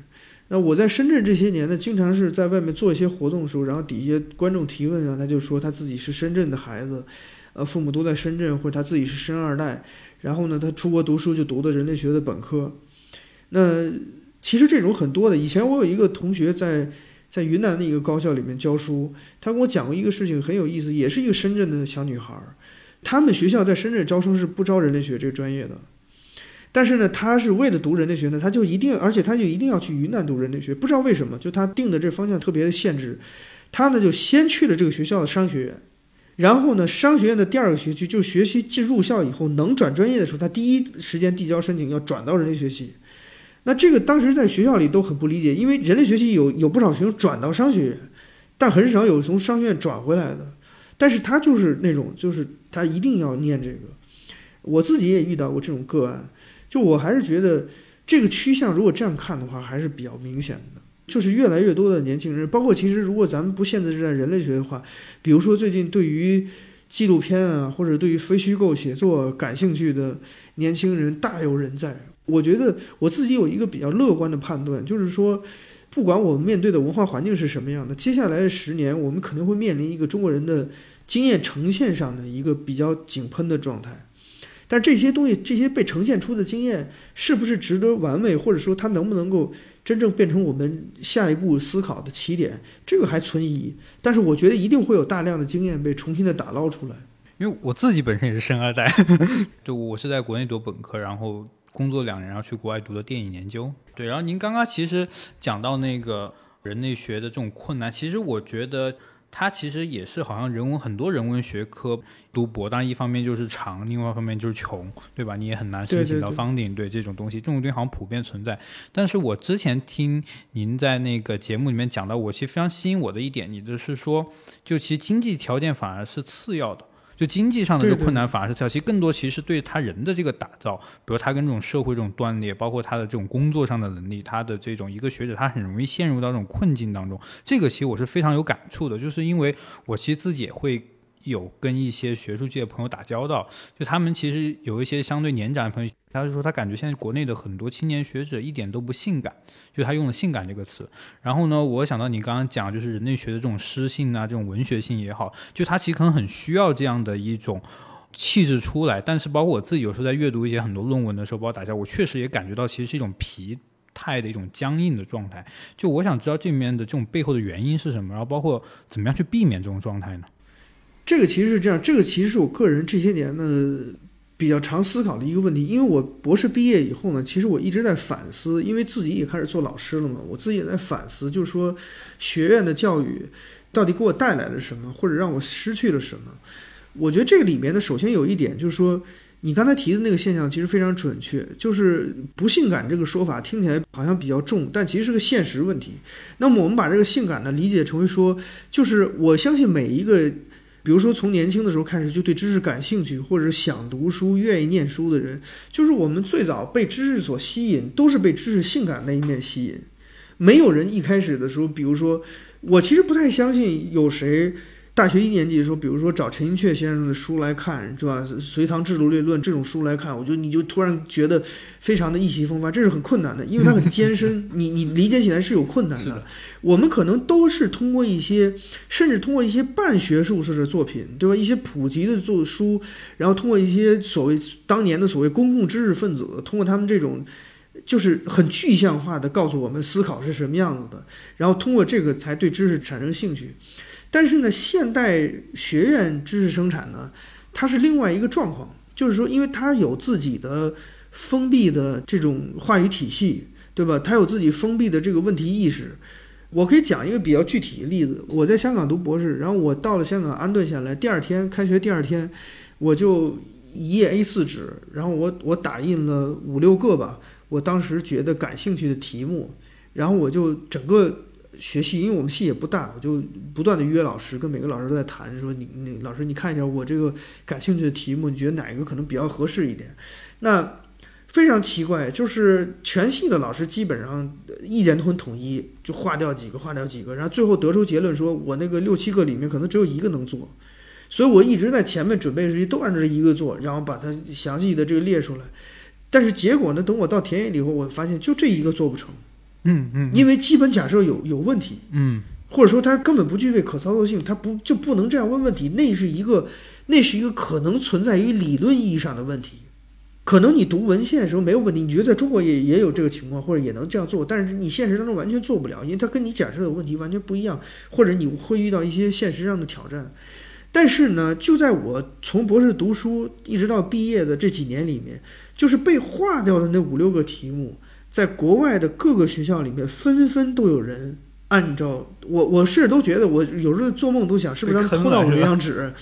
那我在深圳这些年呢，经常是在外面做一些活动的时候，然后底下观众提问啊，他就说他自己是深圳的孩子呃父母都在深圳，或者他自己是深二代，然后呢他出国读书就读的人类学的本科。那其实这种很多的，以前我有一个同学在在云南的一个高校里面教书，他跟我讲过一个事情很有意思，也是一个深圳的小女孩，他们学校在深圳招生是不招人类学这个专业的，但是呢他是为了读人类学呢，他就一定而且他就一定要去云南读人类学，不知道为什么就他定的这方向特别的限制，他呢就先去了这个学校的商学院，然后呢商学院的第二个学区就学习进入校以后能转专业的时候，他第一时间递交申请要转到人类学系。那这个当时在学校里都很不理解，因为人类学系有有不少学生转到商学院，但很少有从商学院转回来的，但是他就是那种就是他一定要念这个。我自己也遇到过这种个案，就我还是觉得这个趋向如果这样看的话还是比较明显的，就是越来越多的年轻人，包括其实如果咱们不限制在人类学的话，比如说最近对于纪录片啊或者对于非虚构写作感兴趣的年轻人大有人在。我觉得我自己有一个比较乐观的判断，就是说不管我们面对的文化环境是什么样的，接下来的十年我们可能会面临一个中国人的经验呈现上的一个比较井喷的状态，但这些东西这些被呈现出的经验是不是值得玩味，或者说它能不能够真正变成我们下一步思考的起点，这个还存疑，但是我觉得一定会有大量的经验被重新的打捞出来。因为我自己本身也是深二代就我是在国内读本科，然后工作两年，然后去国外读的电影研究。对，然后您刚刚其实讲到那个人类学的这种困难，其实我觉得它其实也是好像人文很多人文学科读博，当然一方面就是长，另外一方面就是穷，对吧？你也很难申请到 funding， 对, 对, 对, 对这种东西，这种东西好像普遍存在。但是我之前听您在那个节目里面讲到，我其实非常吸引我的一点，你就是说，就其实经济条件反而是次要的。就经济上的这个困难反而是跳，其实更多其实对他人的这个打造，比如他跟这种社会这种断裂，包括他的这种工作上的能力，他的这种一个学者他很容易陷入到这种困境当中。这个其实我是非常有感触的，就是因为我其实自己也会有跟一些学术界的朋友打交道，就他们其实有一些相对年长的朋友，他就说他感觉现在国内的很多青年学者一点都不性感，就他用了性感这个词。然后呢我想到你刚刚讲就是人类学的这种诗性啊，这种文学性也好，就他其实可能很需要这样的一种气质出来。但是包括我自己有时候在阅读一些很多论文的时候，包括打架，我确实也感觉到其实是一种疲态的一种僵硬的状态。就我想知道这里面的这种背后的原因是什么，然后包括怎么样去避免这种状态呢？这个其实是这样，这个其实是我个人这些年呢比较常思考的一个问题。因为我博士毕业以后呢，其实我一直在反思，因为自己也开始做老师了嘛，我自己也在反思，就是说学院的教育到底给我带来了什么，或者让我失去了什么。我觉得这个里面呢，首先有一点就是说你刚才提的那个现象其实非常准确，就是不性感这个说法听起来好像比较重，但其实是个现实问题。那么我们把这个性感呢理解成为说，就是我相信每一个比如说从年轻的时候开始就对知识感兴趣，或者想读书愿意念书的人，就是我们最早被知识所吸引都是被知识性感那一面吸引。没有人一开始的时候，比如说我其实不太相信有谁大学一年级的时候，比如说找陈寅恪先生的书来看，是吧，隋唐制度略论这种书来看，我觉得你就突然觉得非常的意气风发，这是很困难的，因为它很艰深你你理解起来是有困难的。我们可能都是通过一些甚至通过一些半学术式的作品，对吧，一些普及的做书，然后通过一些所谓当年的所谓公共知识分子，通过他们这种就是很具象化的告诉我们思考是什么样子的，然后通过这个才对知识产生兴趣。但是呢，现代学院知识生产呢，它是另外一个状况，就是说，因为它有自己的封闭的这种话语体系，对吧？它有自己封闭的这个问题意识。我可以讲一个比较具体的例子，我在香港读博士，然后我到了香港安顿下来，第二天开学第二天，我就一页 A 四 纸，然后我我打印了五六个吧，我当时觉得感兴趣的题目，然后我就整个。学系，因为我们系也不大，我就不断的约老师，跟每个老师都在谈，说你你老师你看一下我这个感兴趣的题目，你觉得哪一个可能比较合适一点？那非常奇怪，就是全系的老师基本上意见都很统一，就划掉几个，划掉几个，然后最后得出结论说，我那个六七个里面可能只有一个能做，所以我一直在前面准备的时候都按照一个做，然后把它详细的这个列出来，但是结果呢，等我到田野里后，我发现就这一个做不成。嗯嗯，因为基本假设有有问题，嗯，或者说它根本不具备可操作性，它不就不能这样问问题，那是一个那是一个可能存在于理论意义上的问题。可能你读文献的时候没有问题，你觉得在中国也也有这个情况，或者也能这样做，但是你现实当中完全做不了，因为它跟你假设的问题完全不一样，或者你会遇到一些现实上的挑战。但是呢，就在我从博士读书一直到毕业的这几年里面，就是被划掉的那五六个题目，在国外的各个学校里面纷纷都有人按照我我甚至都觉得，我有时候做梦都想是不是他们偷到我那张纸，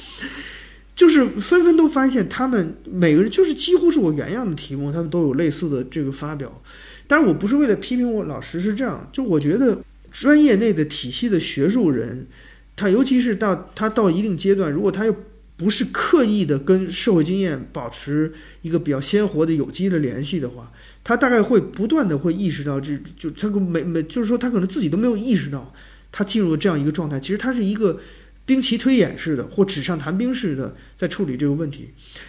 就是纷纷都发现他们每个人就是几乎是我原样的题目，他们都有类似的这个发表。但是我不是为了批评我老师，是这样，就我觉得专业内的体系的学术人，他尤其是到他到一定阶段，如果他又不是刻意的跟社会经验保持一个比较鲜活的有机的联系的话，他大概会不断的会意识到，这就他没没就是说他可能自己都没有意识到他进入了这样一个状态。其实他是一个兵棋推演式的或纸上谈兵式的在处理这个问题。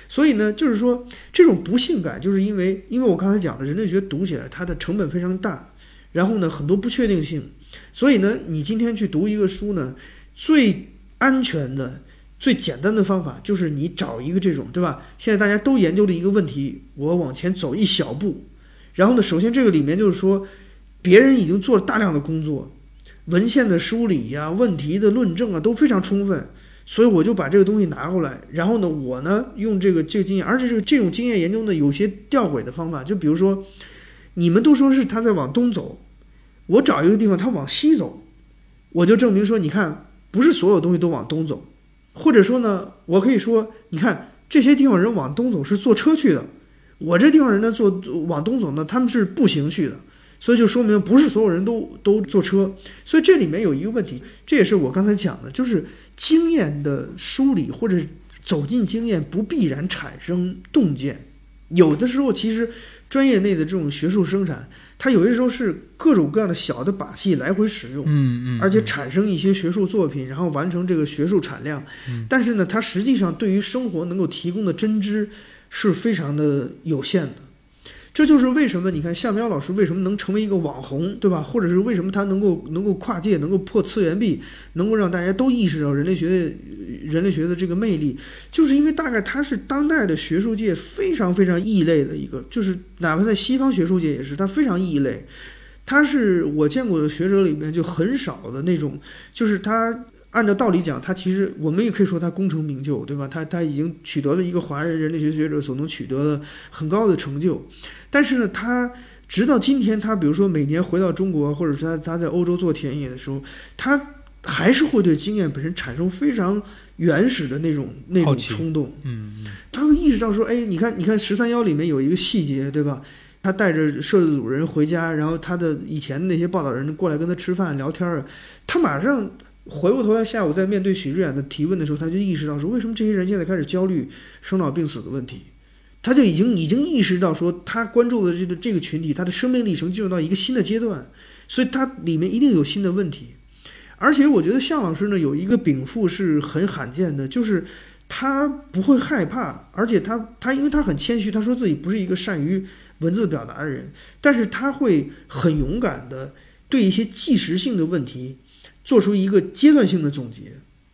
所以呢，就是说这种不幸感，就是因为因为我刚才讲了，人类学读起来它的成本非常大，然后呢很多不确定性，所以呢你今天去读一个书呢，最安全的最简单的方法就是你找一个这种，对吧，现在大家都研究的一个问题，我往前走一小步，然后呢首先这个里面就是说别人已经做了大量的工作，文献的梳理啊，问题的论证啊都非常充分，所以我就把这个东西拿过来，然后呢我呢用这个这个经验，而且这个这种经验研究呢有些吊诡的方法，就比如说你们都说是他在往东走，我找一个地方他往西走，我就证明说你看不是所有东西都往东走，或者说呢，我可以说，你看这些地方人往东走是坐车去的，我这地方人呢坐往东走呢，他们是步行去的，所以就说明不是所有人都都坐车。所以这里面有一个问题，这也是我刚才讲的，就是经验的梳理或者走进经验不必然产生洞见。有的时候其实专业内的这种学术生产，它有些时候是各种各样的小的把戏来回使用，嗯嗯，而且产生一些学术作品，然后完成这个学术产量。嗯、但是呢，它实际上对于生活能够提供的真知是非常的有限的。这就是为什么你看夏苗老师为什么能成为一个网红，对吧？或者是为什么他能够能够跨界，能够破次元壁，能够让大家都意识到人类学人类学的这个魅力，就是因为大概他是当代的学术界非常非常异类的一个，就是哪怕在西方学术界也是，他非常异类。他是我见过的学者里面就很少的那种，就是他按照道理讲，他其实我们也可以说他功成名就，对吧？他他已经取得了一个华人人类学学者所能取得的很高的成就，但是呢，他直到今天，他比如说每年回到中国，或者是他他在欧洲做田野的时候，他还是会对经验本身产生非常原始的那种那种冲动。嗯，他会意识到说，哎，你看你看十三幺里面有一个细节，对吧？他带着摄制组人回家，然后他的以前那些报道人过来跟他吃饭聊天，他马上。回过头来，下午在面对许志远的提问的时候，他就意识到说，为什么这些人现在开始焦虑生老病死的问题？他就已经已经意识到说，他关注的这个这个群体，他的生命历程进入到一个新的阶段，所以它里面一定有新的问题。而且我觉得向老师呢有一个禀赋是很罕见的，就是他不会害怕，而且他他因为他很谦虚，他说自己不是一个善于文字表达的人，但是他会很勇敢的对一些即时性的问题。做出一个阶段性的总结，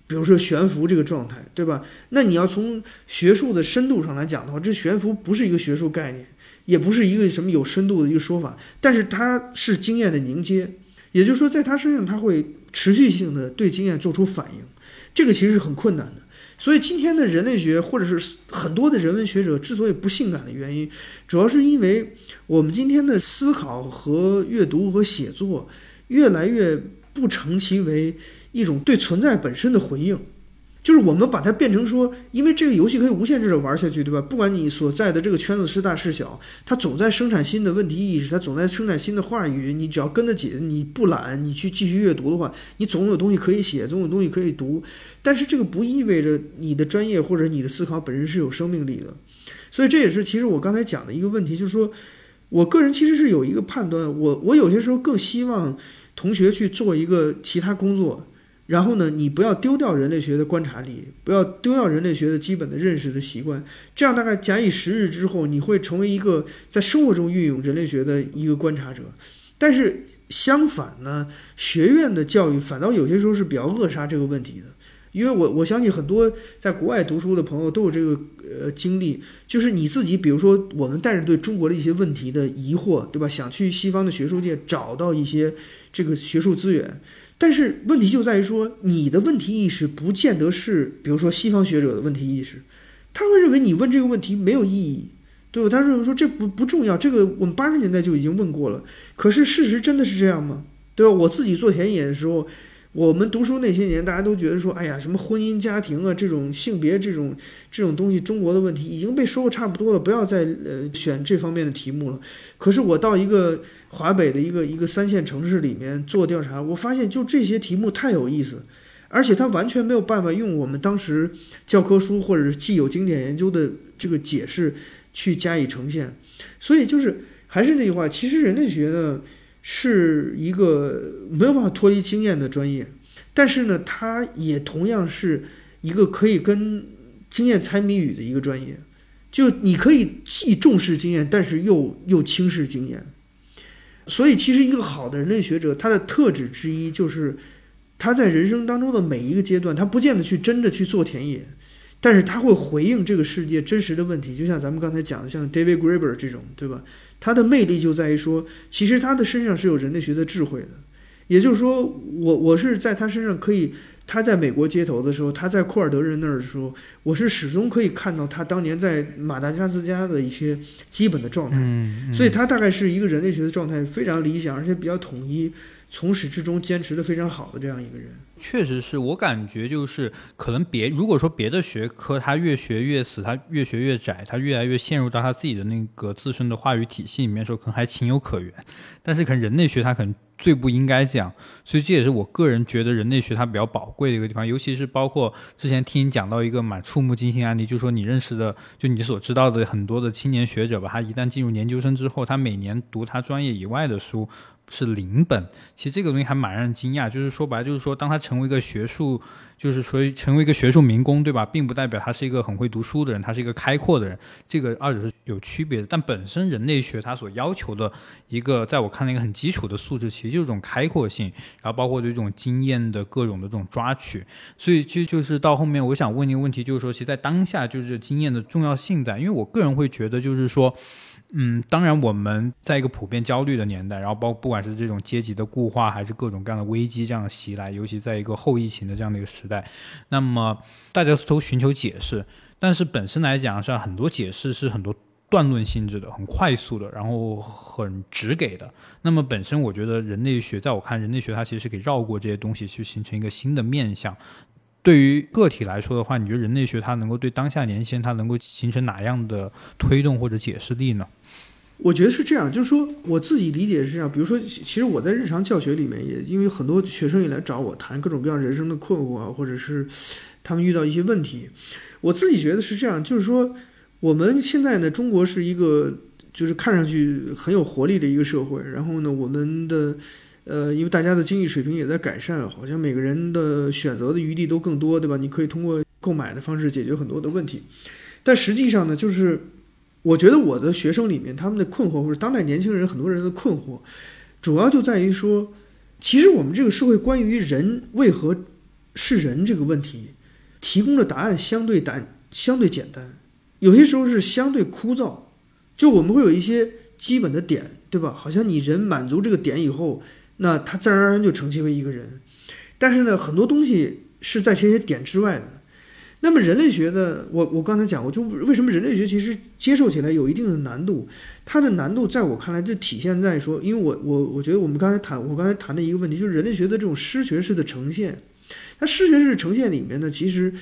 比如说悬浮这个状态，对吧？那你要从学术的深度上来讲的话，这悬浮不是一个学术概念，也不是一个什么有深度的一个说法，但是它是经验的凝结，也就是说在它身上它会持续性的对经验做出反应，这个其实是很困难的。所以今天的人类学或者是很多的人文学者之所以不性感的原因，主要是因为我们今天的思考和阅读和写作越来越不成其为一种对存在本身的回应，就是我们把它变成说，因为这个游戏可以无限制的玩下去，对吧？不管你所在的这个圈子是大是小，它总在生产新的问题意识，它总在生产新的话语。你只要跟得紧，你不懒，你去继续阅读的话，你总有东西可以写，总有东西可以读。但是这个不意味着你的专业或者你的思考本身是有生命力的。所以这也是其实我刚才讲的一个问题，就是说我个人其实是有一个判断，我我有些时候更希望同学去做一个其他工作，然后呢你不要丢掉人类学的观察力，不要丢掉人类学的基本的认识的习惯，这样大概假以时日之后，你会成为一个在生活中运用人类学的一个观察者。但是相反呢，学院的教育反倒有些时候是比较扼杀这个问题的，因为我我相信很多在国外读书的朋友都有这个呃经历，就是你自己，比如说我们带着对中国的一些问题的疑惑，对吧？想去西方的学术界找到一些这个学术资源，但是问题就在于说，你的问题意识不见得是，比如说西方学者的问题意识，他会认为你问这个问题没有意义。对吧？他认为说这不不重要，这个我们八十年代就已经问过了。可是事实真的是这样吗？对吧？我自己做田野的时候，我们读书那些年，大家都觉得说，哎呀，什么婚姻、家庭啊，这种性别这种这种东西，中国的问题已经被说的差不多了，不要再呃选这方面的题目了。可是我到一个华北的一个一个三线城市里面做调查，我发现就这些题目太有意思。而且他完全没有办法用我们当时教科书或者既有经典研究的这个解释去加以呈现。所以就是还是那句话，其实人类学呢是一个没有办法脱离经验的专业，但是呢它也同样是一个可以跟经验猜谜语的一个专业，就你可以既重视经验但是又又轻视经验。所以其实一个好的人类学者，他的特质之一就是他在人生当中的每一个阶段，他不见得去真的去做田野，但是他会回应这个世界真实的问题。就像咱们刚才讲的，像 David Graeber 这种，对吧？他的魅力就在于说，其实他的身上是有人类学的智慧的。也就是说，我我是在他身上可以，他在美国街头的时候，他在库尔德人那儿的时候，我是始终可以看到他当年在马达加斯加的一些基本的状态。嗯嗯、所以，他大概是一个人类学的状态非常理想，而且比较统一。从始至终坚持的非常好的这样一个人，确实是我感觉就是可能别如果说别的学科他越学越死，他越学越窄，他越来越陷入到他自己的那个自身的话语体系里面的时候，可能还情有可原，但是可能人类学他可能最不应该讲，所以这也是我个人觉得人类学它比较宝贵的一个地方。尤其是包括之前听你讲到一个蛮触目惊心案例，就是说你认识的就你所知道的很多的青年学者吧，他一旦进入研究生之后，他每年读他专业以外的书是零本，其实这个东西还蛮让人惊讶。就是说白了，就是说当他成为一个学术，就是说成为一个学术民工，对吧？并不代表他是一个很会读书的人，他是一个开阔的人，这个二者是有区别的。但本身人类学它所要求的一个，在我看来一个很基础的素质，其实就是一种开阔性，然后包括对这种经验的各种的这种抓取。所以就就是到后面我想问一个问题，就是说其实在当下就是经验的重要性在，因为我个人会觉得就是说嗯，当然我们在一个普遍焦虑的年代，然后包括不管是这种阶级的固化还是各种各样的危机这样的袭来，尤其在一个后疫情的这样的一个时代，那么大家都寻求解释，但是本身来讲是很多解释是很多断论性质的，很快速的，然后很直给的。那么本身我觉得人类学，在我看人类学它其实是可以绕过这些东西去形成一个新的面向。对于个体来说的话，你觉得人类学它能够对当下年轻人它能够形成哪样的推动或者解释力呢？我觉得是这样，就是说我自己理解是这样。比如说其实我在日常教学里面也因为很多学生也来找我谈各种各样人生的困惑啊，或者是他们遇到一些问题，我自己觉得是这样，就是说我们现在呢，中国是一个就是看上去很有活力的一个社会，然后呢我们的呃，因为大家的经济水平也在改善，好像每个人的选择的余地都更多，对吧？你可以通过购买的方式解决很多的问题，但实际上呢，就是我觉得我的学生里面他们的困惑，或者当代年轻人很多人的困惑，主要就在于说，其实我们这个社会关于人为何是人这个问题提供的答案相对单相对简单，有些时候是相对枯燥，就我们会有一些基本的点，对吧？好像你人满足这个点以后，那他自然而然就成为一个人，但是呢，很多东西是在这些点之外的。那么人类学呢，我我刚才讲过，就为什么人类学其实接受起来有一定的难度，它的难度在我看来就体现在说，因为我我我觉得我们刚才谈我刚才谈的一个问题，就是人类学的这种诗学式的呈现，它诗学式的呈现里面呢，其实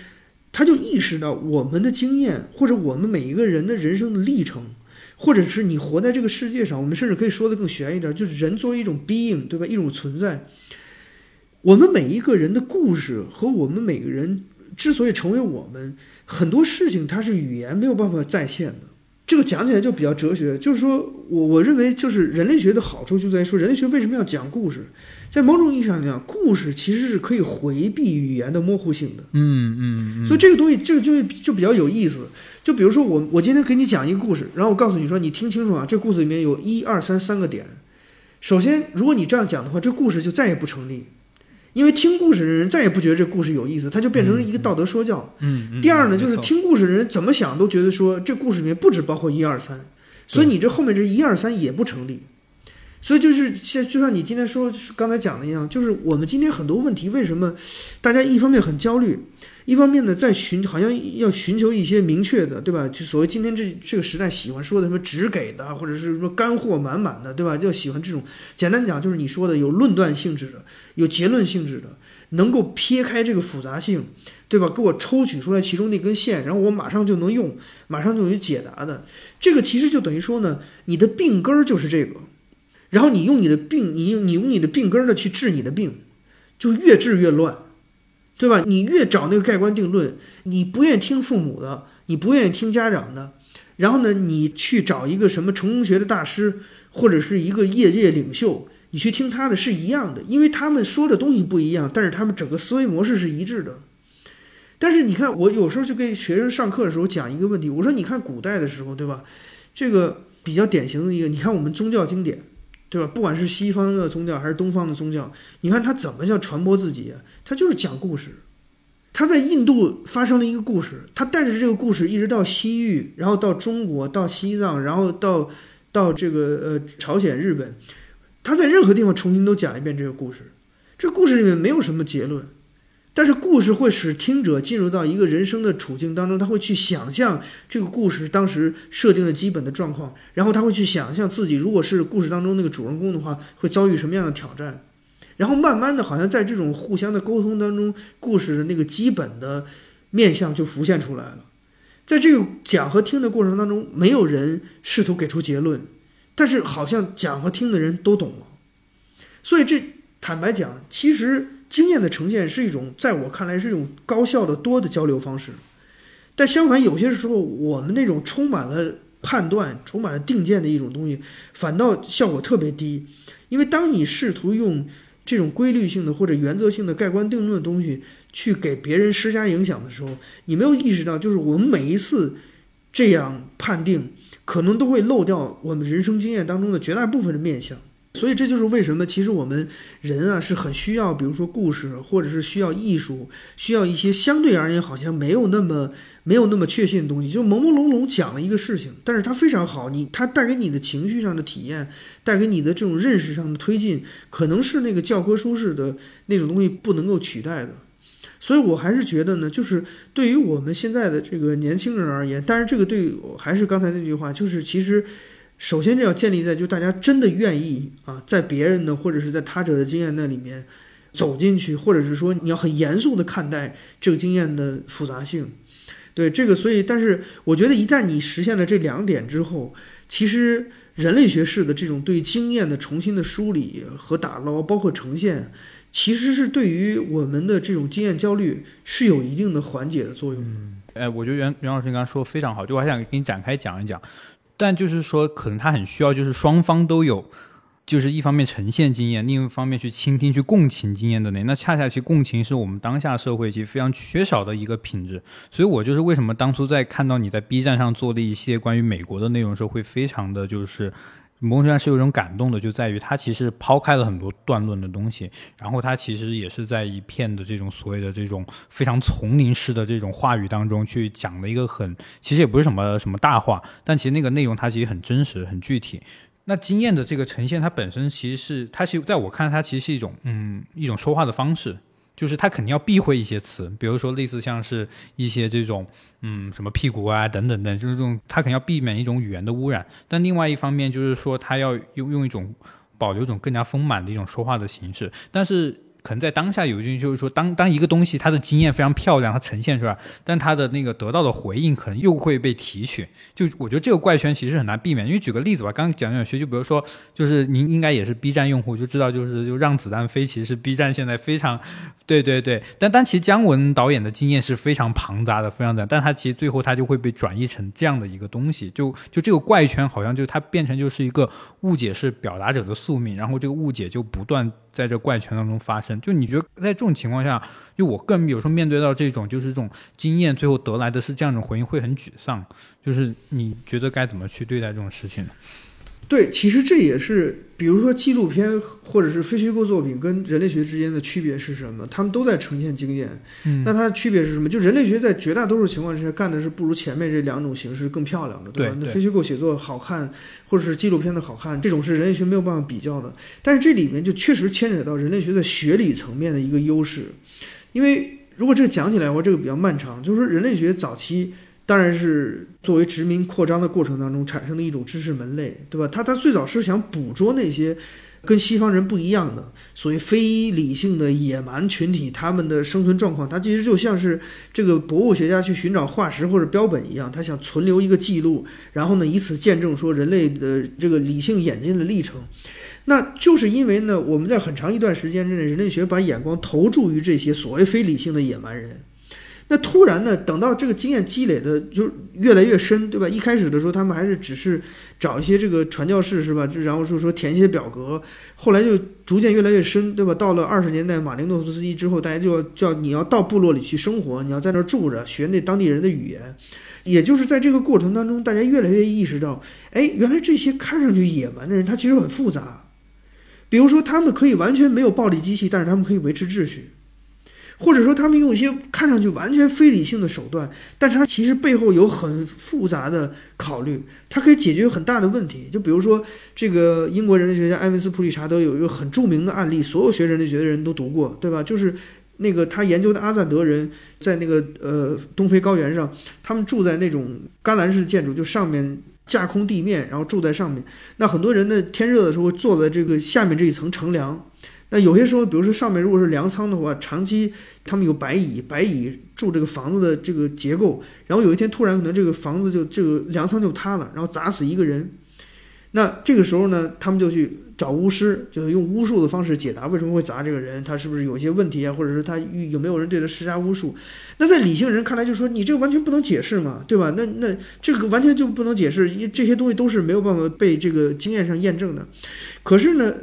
他就意识到我们的经验或者我们每一个人的人生的历程。或者是你活在这个世界上，我们甚至可以说的更玄一点，就是人作为一种 being， 对吧？一种存在，我们每一个人的故事和我们每个人之所以成为我们，很多事情它是语言没有办法再现的。这个讲起来就比较哲学，就是说我我认为就是人类学的好处就在于说，人类学为什么要讲故事？在某种意义上讲，故事其实是可以回避语言的模糊性的。嗯 嗯, 嗯，所以这个东西这个就就比较有意思。就比如说我我今天给你讲一个故事，然后我告诉你说，你听清楚啊，这故事里面有一二三三个点。首先，如果你这样讲的话，这故事就再也不成立，因为听故事的人再也不觉得这故事有意思，他就变成一个道德说教。嗯，嗯第二呢，就是听故事的人怎么想都觉得说这故事里面不只包括一二三，所以你这后面这一二三也不成立。所以就是就像你今天说刚才讲的一样，就是我们今天很多问题为什么大家一方面很焦虑，一方面呢在寻好像要寻求一些明确的，对吧？就所谓今天这这个时代喜欢说的什么只给的，或者是说干货满满的，对吧？就喜欢这种，简单讲就是你说的有论断性质的，有结论性质的，能够撇开这个复杂性，对吧？给我抽取出来其中那根线，然后我马上就能用，马上就能解答的。这个其实就等于说呢，你的病根儿就是这个。然后你用你的病，你用你用你的病根呢去治你的病，就越治越乱，对吧？你越找那个盖棺定论，你不愿意听父母的，你不愿意听家长的，然后呢，你去找一个什么成功学的大师或者是一个业界领袖，你去听他的是一样的，因为他们说的东西不一样，但是他们整个思维模式是一致的。但是你看，我有时候就跟学生上课的时候讲一个问题，我说你看古代的时候，对吧？这个比较典型的一个，你看我们宗教经典。对吧？不管是西方的宗教还是东方的宗教，你看他怎么叫传播自己啊？他就是讲故事。他在印度发生了一个故事，他带着这个故事一直到西域，然后到中国，到西藏，然后到到这个呃朝鲜、日本，他在任何地方重新都讲一遍这个故事。这个故事里面没有什么结论，但是故事会使听者进入到一个人生的处境当中，他会去想象这个故事当时设定的基本的状况，然后他会去想象自己如果是故事当中那个主人公的话，会遭遇什么样的挑战，然后慢慢的好像在这种互相的沟通当中，故事的那个基本的面向就浮现出来了。在这个讲和听的过程当中，没有人试图给出结论，但是好像讲和听的人都懂了。所以这坦白讲，其实经验的呈现是一种，在我看来是一种高效的多的交流方式，但相反有些时候我们那种充满了判断、充满了定见的一种东西，反倒效果特别低。因为当你试图用这种规律性的或者原则性的盖棺定论的东西去给别人施加影响的时候，你没有意识到，就是我们每一次这样判定，可能都会漏掉我们人生经验当中的绝大部分的面向。所以这就是为什么其实我们人啊是很需要，比如说故事，或者是需要艺术，需要一些相对而言好像没有那么没有那么确信的东西。就朦朦胧胧讲了一个事情，但是它非常好，你它带给你的情绪上的体验，带给你的这种认识上的推进，可能是那个教科书式的那种东西不能够取代的。所以我还是觉得呢，就是对于我们现在的这个年轻人而言，但是这个对于还是刚才那句话，就是其实首先这要建立在就大家真的愿意啊，在别人的或者是在他者的经验那里面走进去，或者是说你要很严肃的看待这个经验的复杂性。对这个，所以但是我觉得一旦你实现了这两点之后，其实人类学式的这种对经验的重新的梳理和打捞，包括呈现，其实是对于我们的这种经验焦虑是有一定的缓解的作用的。嗯，哎，我觉得袁袁老师刚刚说非常好，就我还想给你展开讲一讲。但就是说可能他很需要就是双方都有，就是一方面呈现经验，另一方面去倾听去共情经验的那，那恰恰其实共情是我们当下社会其实非常缺少的一个品质。所以我就是为什么当初在看到你在 B 站上做的一些关于美国的内容的时候，会非常的就是某种程度上是有一种感动的，就在于他其实抛开了很多断论的东西，然后他其实也是在一片的这种所谓的这种非常丛林式的这种话语当中去讲了一个很，其实也不是什么什么大话，但其实那个内容它其实很真实很具体。那经验的这个呈现它本身其实是，它其实在我看它其实是一种嗯一种说话的方式，就是他肯定要避讳一些词，比如说类似像是一些这种嗯什么屁股啊等等等，就是这种他肯定要避免一种语言的污染。但另外一方面就是说他要用用一种保留一种更加丰满的一种说话的形式。但是可能在当下有一句就是说，当当一个东西它的经验非常漂亮，它呈现出来，但它的那个得到的回应可能又会被提取。就我觉得这个怪圈其实很难避免。因为举个例子吧，刚刚讲讲学，就比如说，就是您应该也是 B 站用户，就知道就是就让子弹飞，其实是 B 站现在非常，对对对。但但其实姜文导演的经验是非常庞杂的，非常的，但他其实最后他就会被转译成这样的一个东西。就就这个怪圈好像就它变成就是一个误解是表达者的宿命，然后这个误解就不断在这怪圈当中发生。就你觉得在这种情况下，就我更有时候面对到这种就是这种经验最后得来的是这样的回应，会很沮丧。就是你觉得该怎么去对待这种事情呢？对，其实这也是比如说纪录片或者是非虚构作品跟人类学之间的区别是什么，他们都在呈现经验、嗯、那它的区别是什么，就人类学在绝大多数情况之下干的是不如前面这两种形式更漂亮的，对吧？对对，那非虚构写作好看或者是纪录片的好看，这种是人类学没有办法比较的，但是这里面就确实牵扯到人类学在学理层面的一个优势。因为如果这个讲起来的话，这个比较漫长，就是说人类学早期当然是作为殖民扩张的过程当中产生的一种知识门类，对吧？他他最早是想捕捉那些跟西方人不一样的所谓非理性的野蛮群体他们的生存状况，他其实就像是这个博物学家去寻找化石或者标本一样，他想存留一个记录，然后呢以此见证说人类的这个理性演进的历程。那就是因为呢我们在很长一段时间之内，人类学把眼光投注于这些所谓非理性的野蛮人，那突然呢等到这个经验积累的就越来越深，对吧？一开始的时候他们还是只是找一些这个传教士，是吧，就然后说说填一些表格，后来就逐渐越来越深，对吧？到了二十年代马林诺夫斯基之后，大家就要叫你要到部落里去生活，你要在那儿住着，学那当地人的语言。也就是在这个过程当中，大家越来越意识到，哎，原来这些看上去野蛮的人他其实很复杂，比如说他们可以完全没有暴力机器，但是他们可以维持秩序，或者说他们用一些看上去完全非理性的手段，但是它其实背后有很复杂的考虑，它可以解决很大的问题。就比如说这个英国人类学家埃文斯普理查德有一个很著名的案例，所有学人类学的人都读过，对吧？就是那个他研究的阿赞德人在那个呃东非高原上，他们住在那种甘蓝式建筑，就上面架空地面，然后住在上面。那很多人呢天热的时候坐在这个下面这一层乘凉，那有些时候比如说上面如果是粮仓的话，长期他们有白蚁，白蚁住这个房子的这个结构，然后有一天突然可能这个房子就这个粮仓就塌了，然后砸死一个人。那这个时候呢他们就去找巫师，就是用巫术的方式解答为什么会砸这个人，他是不是有些问题啊，或者是他有没有人对他施加巫术。那在理性人看来就说你这个完全不能解释嘛，对吧？那那这个完全就不能解释，这些东西都是没有办法被这个经验上验证的。可是呢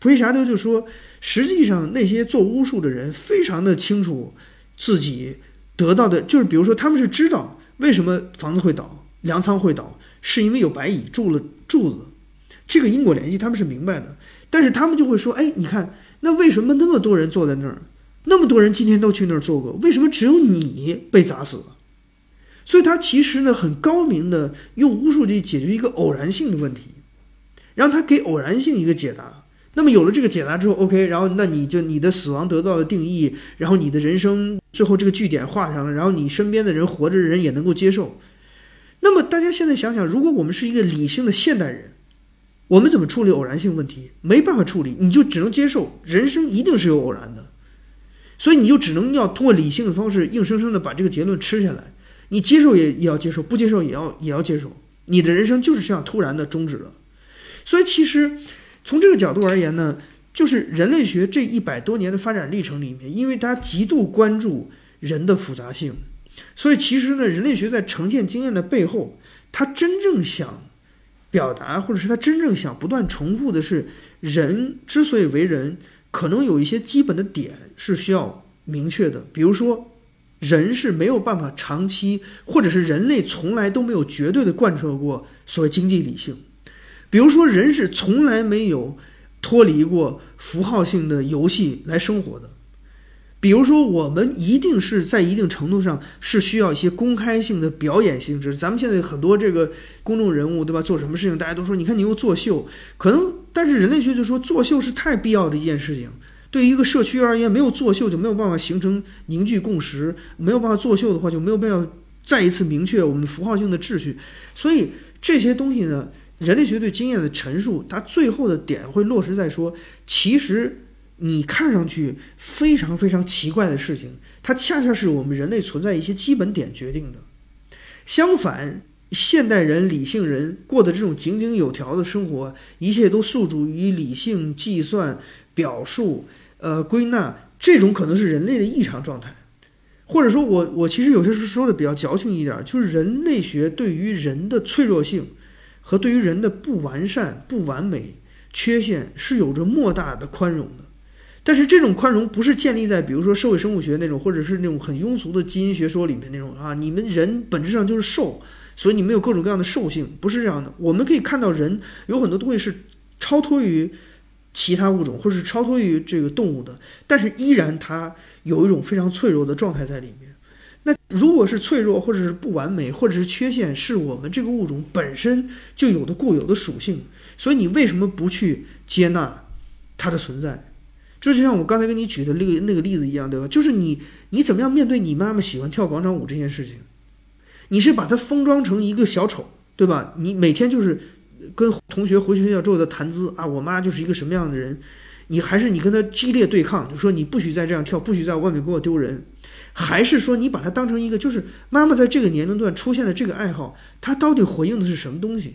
普利查德就说实际上那些做巫术的人非常的清楚自己得到的，就是比如说他们是知道为什么房子会倒，粮仓会倒，是因为有白蚁住了柱子，这个因果联系他们是明白的。但是他们就会说，哎，你看那为什么那么多人坐在那儿，那么多人今天都去那儿坐过，为什么只有你被砸死了？所以他其实呢很高明的用巫术去解决一个偶然性的问题，让他给偶然性一个解答。那么有了这个解答之后 OK， 然后那你就你的死亡得到了定义，然后你的人生最后这个句点画上了，然后你身边的人活着的人也能够接受。那么大家现在想想，如果我们是一个理性的现代人，我们怎么处理偶然性问题？没办法处理，你就只能接受人生一定是有偶然的，所以你就只能要通过理性的方式硬生生的把这个结论吃下来，你接受也也要接受，不接受也要也要接受，你的人生就是这样突然的终止了。所以其实从这个角度而言呢，就是人类学这一百多年的发展历程里面，因为它极度关注人的复杂性，所以其实呢，人类学在呈现经验的背后，它真正想表达，或者是它真正想不断重复的是，人之所以为人，可能有一些基本的点是需要明确的。比如说，人是没有办法长期，或者是人类从来都没有绝对的贯彻过所谓经济理性。比如说人是从来没有脱离过符号性的游戏来生活的，比如说我们一定是在一定程度上是需要一些公开性的表演性质。咱们现在很多这个公众人物，对吧，做什么事情大家都说你看你又作秀，可能但是人类学就说作秀是太必要的一件事情，对于一个社区而言，没有作秀就没有办法形成凝聚共识，没有办法作秀的话就没有办法再一次明确我们符号性的秩序。所以这些东西呢，人类学对经验的陈述，它最后的点会落实在说，其实你看上去非常非常奇怪的事情，它恰恰是我们人类存在一些基本点决定的。相反，现代人理性人过的这种井井有条的生活，一切都诉诸于理性计算表述呃归纳，这种可能是人类的异常状态。或者说我我其实有些时候说的比较矫情一点，就是人类学对于人的脆弱性和对于人的不完善、不完美、缺陷是有着莫大的宽容的。但是这种宽容不是建立在比如说社会生物学那种，或者是那种很庸俗的基因学说里面那种啊，你们人本质上就是兽，所以你们有各种各样的兽性，不是这样的。我们可以看到人有很多东西是超脱于其他物种，或是超脱于这个动物的，但是依然它有一种非常脆弱的状态在里面。那如果是脆弱，或者是不完美，或者是缺陷，是我们这个物种本身就有的固有的属性，所以你为什么不去接纳它的存在？这就像我刚才跟你举的那个那个例子一样，对吧？就是你你怎么样面对你妈妈喜欢跳广场舞这件事情，你是把它封装成一个小丑，对吧？你每天就是跟同学回学校之后的谈资啊，我妈就是一个什么样的人，你还是你跟她激烈对抗，就说你不许再这样跳，不许在外面给我丢人，还是说你把它当成一个就是妈妈在这个年龄段出现了这个爱好，她到底回应的是什么东西？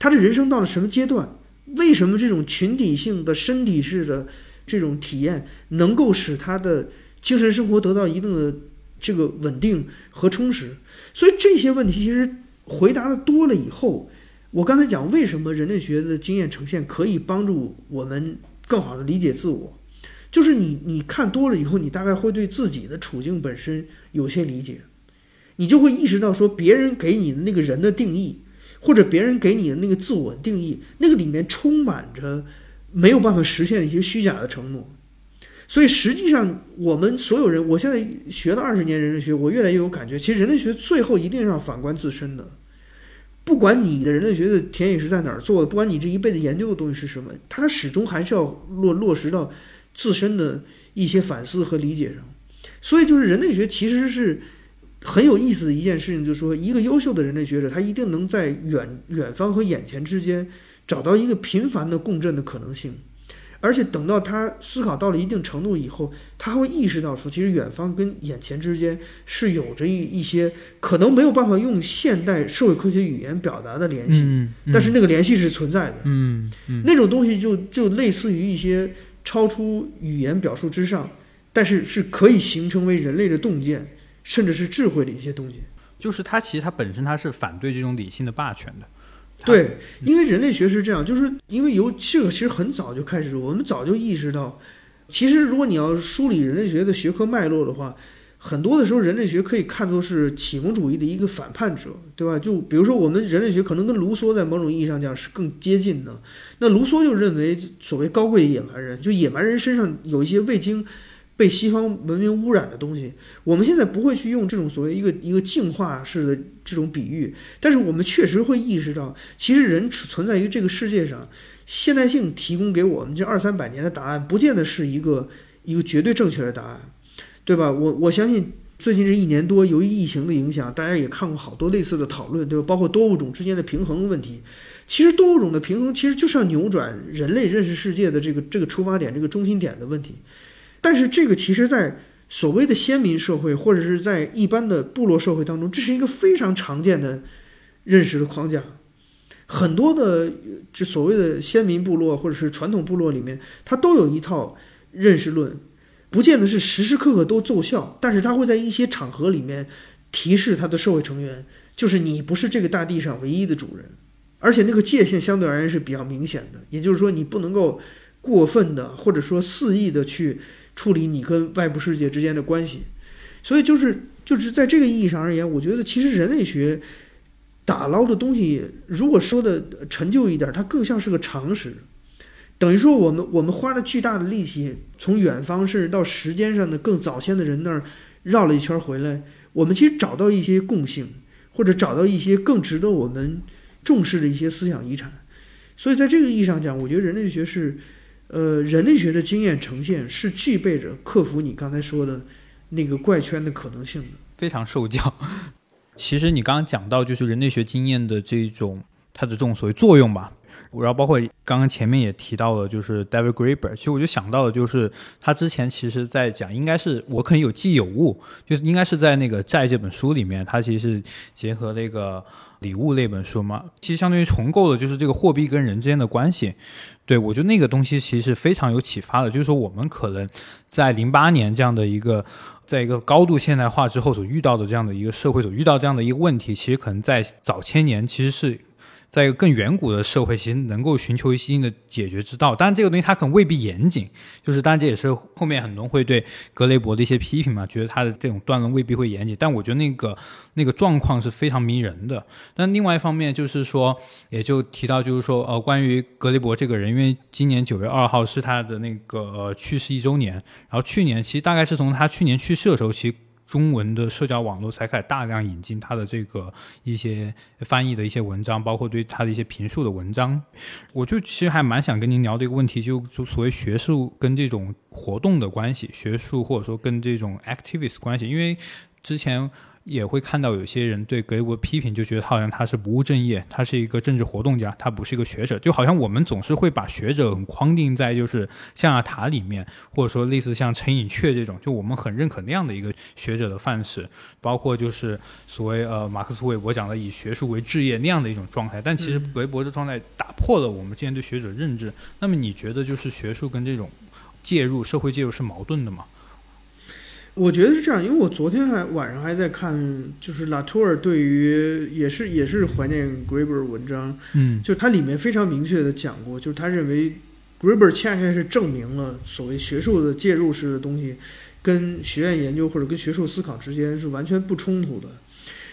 她的人生到了什么阶段？为什么这种群体性的身体式的这种体验能够使他的精神生活得到一定的这个稳定和充实？所以这些问题其实回答的多了以后，我刚才讲为什么人类学的经验呈现可以帮助我们更好的理解自我，就是你你看多了以后，你大概会对自己的处境本身有些理解，你就会意识到说别人给你的那个人的定义，或者别人给你的那个自我定义，那个里面充满着没有办法实现一些虚假的承诺。所以实际上我们所有人，我现在学了二十年人类学，我越来越有感觉，其实人类学最后一定要反观自身的。不管你的人类学的田野是在哪儿做的，不管你这一辈子研究的东西是什么，它始终还是要落落实到自身的一些反思和理解上。所以就是人类学其实是很有意思的一件事情，就是说一个优秀的人类学者，他一定能在远远方和眼前之间找到一个频繁的共振的可能性，而且等到他思考到了一定程度以后，他会意识到说其实远方跟眼前之间是有着一一些可能没有办法用现代社会科学语言表达的联系、嗯嗯、但是那个联系是存在的、嗯嗯、那种东西就就类似于一些超出语言表述之上，但是是可以形成为人类的洞见甚至是智慧的一些东西。就是它其实它本身它是反对这种理性的霸权的。对，因为人类学是这样，就是因为由这个其实很早就开始，我们早就意识到，其实如果你要梳理人类学的学科脉络的话，很多的时候人类学可以看作是启蒙主义的一个反叛者，对吧？就比如说我们人类学可能跟卢梭在某种意义上讲是更接近的。那卢梭就认为所谓高贵的野蛮人，就野蛮人身上有一些未经被西方文明污染的东西，我们现在不会去用这种所谓一个一个进化式的这种比喻，但是我们确实会意识到，其实人存在于这个世界上，现代性提供给我们这二三百年的答案，不见得是一个一个绝对正确的答案，对吧？我我相信最近这一年多，由于疫情的影响，大家也看过好多类似的讨论，对吧？包括多物种之间的平衡问题。其实多物种的平衡，其实就是要扭转人类认识世界的这个这个出发点、这个中心点的问题。但是这个其实在所谓的先民社会或者是在一般的部落社会当中，这是一个非常常见的认识的框架。很多的这所谓的先民部落或者是传统部落里面，它都有一套认识论，不见得是时时刻刻都奏效，但是它会在一些场合里面提示它的社会成员，就是你不是这个大地上唯一的主人，而且那个界限相对而言是比较明显的，也就是说你不能够过分的或者说肆意的去处理你跟外部世界之间的关系。所以就是就是在这个意义上而言，我觉得其实人类学打捞的东西，如果说的陈旧一点，它更像是个常识。等于说我们我们花了巨大的力气，从远方甚至到时间上的更早先的人那儿绕了一圈回来，我们其实找到一些共性，或者找到一些更值得我们重视的一些思想遗产。所以在这个意义上讲，我觉得人类学是呃，人类学的经验呈现是具备着克服你刚才说的那个怪圈的可能性的，非常受教。其实你刚刚讲到就是人类学经验的这种它的这种所谓作用吧，然后包括刚刚前面也提到了就是 David Graeber， 其实我就想到了就是他之前其实在讲，应该是我可能有记有误，就是应该是在那个债这本书里面，他其实是结合那个礼物那本书嘛，其实相当于重构的就是这个货币跟人之间的关系。对，我觉得那个东西其实非常有启发的，就是说我们可能在零八年这样的一个在一个高度现代化之后所遇到的这样的一个社会所遇到这样的一个问题，其实可能在早千年其实是在一个更远古的社会其实能够寻求一些的解决之道。当然这个东西它可能未必严谨，就是当然这也是后面很多人会对格雷伯的一些批评嘛，觉得他的这种断论未必会严谨，但我觉得那个那个状况是非常迷人的。但另外一方面就是说也就提到就是说呃，关于格雷伯这个人，因为今年九月二号是他的那个、呃、去世一周年，然后去年其实大概是从他去年去世的时候其实中文的社交网络才开始大量引进他的这个一些翻译的一些文章，包括对他的一些评述的文章。我就其实还蛮想跟您聊的一个问题，就所谓学术跟这种活动的关系，学术或者说跟这种 activist 关系。因为之前也会看到有些人对格雷伯批评，就觉得好像他是不务正业，他是一个政治活动家，他不是一个学者。就好像我们总是会把学者很框定在就是象牙塔里面，或者说类似像陈寅恪这种，就我们很认可那样的一个学者的范式，包括就是所谓呃马克思韦伯讲的以学术为志业那样的一种状态。但其实格雷伯的状态打破了我们之前对学者认知。那么你觉得就是学术跟这种介入社会介入是矛盾的吗？我觉得是这样，因为我昨天还晚上还在看，就是拉图尔对于也是也是怀念 Graeber 文章，嗯，就他里面非常明确的讲过，就是他认为 Graeber 恰恰是证明了所谓学术的介入式的东西，跟学院研究或者跟学术思考之间是完全不冲突的。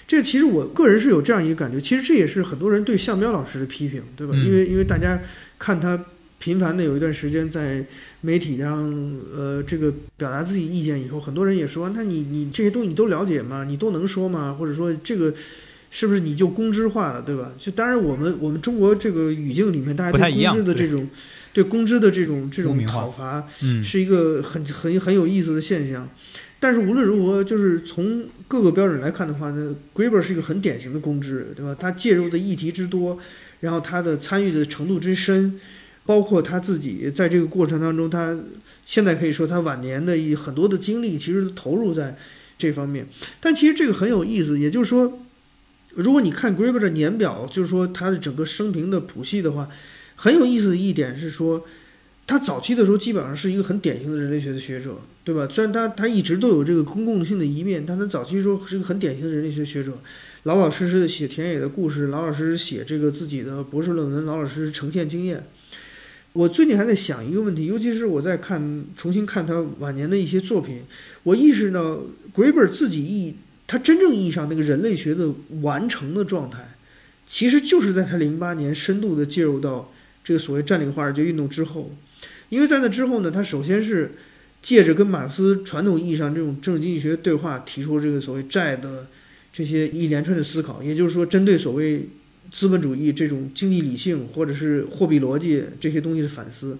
这其实我个人是有这样一个感觉，其实这也是很多人对项彪老师的批评，对吧？嗯、因为因为大家看他。频繁的有一段时间在媒体上，呃，这个表达自己意见以后，很多人也说，那你你这些东西你都了解吗？你都能说吗？或者说这个是不是你就公知化了，对吧？就当然我们我们中国这个语境里面，大家对公知的这种对公知的这种这种讨伐，是一个很很很有意思的现象。但是无论如何，就是从各个标准来看的话呢 Graeber 是一个很典型的公知，对吧？他介入的议题之多，然后他的参与的程度之深。包括他自己在这个过程当中，他现在可以说他晚年的很多的精力其实投入在这方面。但其实这个很有意思，也就是说，如果你看 Graeber 的年表，就是说他的整个生平的谱系的话，很有意思的一点是说，他早期的时候基本上是一个很典型的人类学的学者，对吧？虽然他他一直都有这个公共性的一面，但他早期的时候是一个很典型的人类学学者。老老实实的写田野的故事，老老实实写这个自己的博士论文，老老实实呈现经验。我最近还在想一个问题，尤其是我在看重新看他晚年的一些作品，我意识到 Graeber 自己意他真正意义上那个人类学的完成的状态，其实就是在他零八年深度的介入到这个所谓占领华尔街运动之后。因为在那之后呢，他首先是借着跟马克思传统意义上这种政治经济学对话，提出这个所谓债的这些一连串的思考，也就是说针对所谓资本主义这种经济理性或者是货币逻辑这些东西的反思。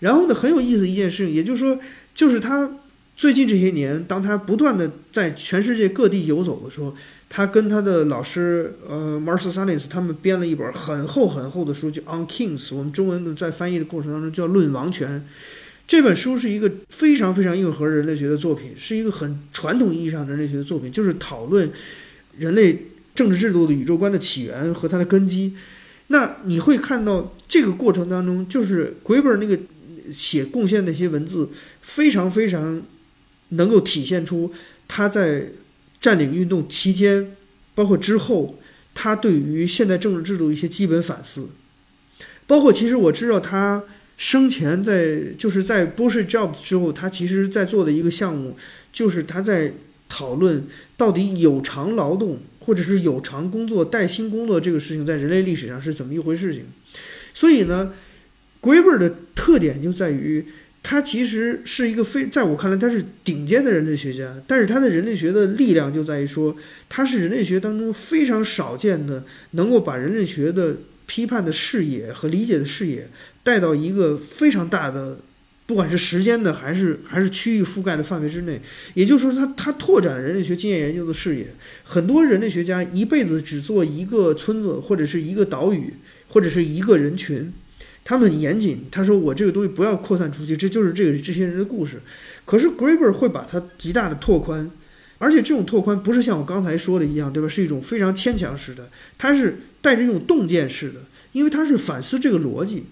然后呢，很有意思一件事情，也就是说，就是他最近这些年，当他不断的在全世界各地游走的时候，他跟他的老师呃 Marshall Sahlins 他们编了一本很厚很厚的书，叫 On Kings， 我们中文在翻译的过程当中叫《论王权》。这本书是一个非常非常硬核人类学的作品，是一个很传统意义上人类学的作品，就是讨论人类政治制度的宇宙观的起源和它的根基。那你会看到这个过程当中，就是Graeber那个写贡献那些文字，非常非常能够体现出他在占领运动期间，包括之后，他对于现代政治制度一些基本反思。包括其实我知道他生前在就是在 Bullshit Jobs 之后，他其实在做的一个项目，就是他在讨论到底有偿劳动或者是有偿工作带薪工作这个事情在人类历史上是怎么一回事情。所以呢 Graeber 的特点就在于他其实是一个非在我看来他是顶尖的人类学家，但是他的人类学的力量就在于说他是人类学当中非常少见的能够把人类学的批判的视野和理解的视野带到一个非常大的不管是时间的还是还是区域覆盖的范围之内。也就是说他他拓展人类学经验研究的视野。很多人类学家一辈子只做一个村子或者是一个岛屿或者是一个人群，他们很严谨，他说我这个东西不要扩散出去，这就是这个这些人的故事。可是 Graeber 会把它极大的拓宽，而且这种拓宽不是像我刚才说的一样，对吧，是一种非常牵强式的，它是带着一种洞见式的，因为它是反思这个逻辑。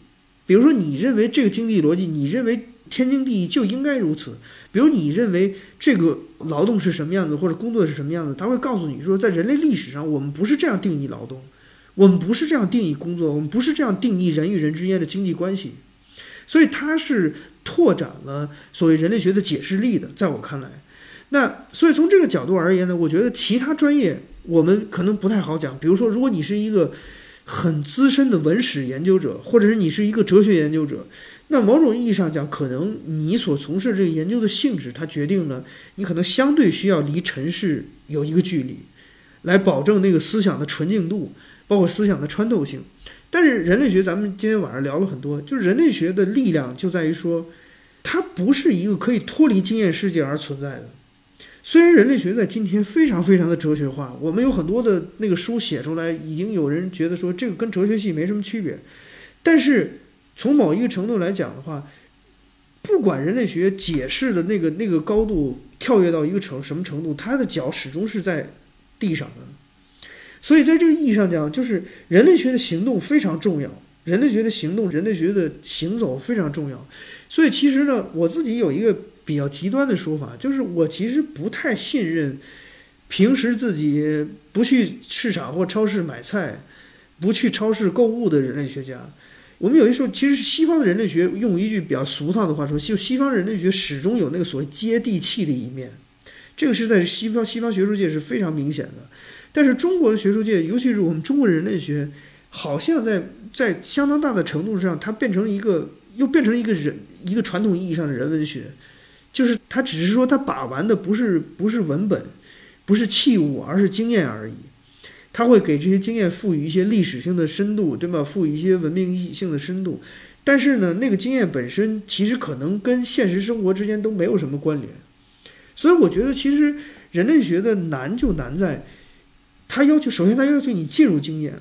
比如说你认为这个经济逻辑，你认为天经地义就应该如此，比如你认为这个劳动是什么样子或者工作是什么样子，他会告诉你说在人类历史上我们不是这样定义劳动，我们不是这样定义工作，我们不是这样定义人与人之间的经济关系。所以它是拓展了所谓人类学的解释力的，在我看来。那所以从这个角度而言呢，我觉得其他专业我们可能不太好讲。比如说，如果你是一个很资深的文史研究者，或者是你是一个哲学研究者，那某种意义上讲，可能你所从事这个研究的性质，它决定了你可能相对需要离尘世有一个距离，来保证那个思想的纯净度，包括思想的穿透性。但是人类学，咱们今天晚上聊了很多，就是人类学的力量就在于说，它不是一个可以脱离经验世界而存在的。虽然人类学在今天非常非常的哲学化，我们有很多的那个书写出来，已经有人觉得说这个跟哲学系没什么区别，但是从某一个程度来讲的话，不管人类学解释的那个那个高度跳跃到一个程什么程度，它的脚始终是在地上的。所以在这个意义上讲，就是人类学的行动非常重要，人类学的行动，人类学的行走非常重要。所以其实呢，我自己有一个比较极端的说法，就是我其实不太信任平时自己不去市场或超市买菜，不去超市购物的人类学家。我们有一时候其实西方的人类学，用一句比较俗套的话说，就西方人类学始终有那个所谓接地气的一面，这个是在西方西方学术界是非常明显的。但是中国的学术界，尤其是我们中国人类学，好像在在相当大的程度上，它变成一个又变成一个人一个传统意义上的人文学，就是它只是说它把玩的不是不是文本，不是器物，而是经验而已。它会给这些经验赋予一些历史性的深度，对吧？赋予一些文明性的深度，但是呢，那个经验本身其实可能跟现实生活之间都没有什么关联。所以我觉得，其实人类学的难就难在，它要求首先它要求你进入经验。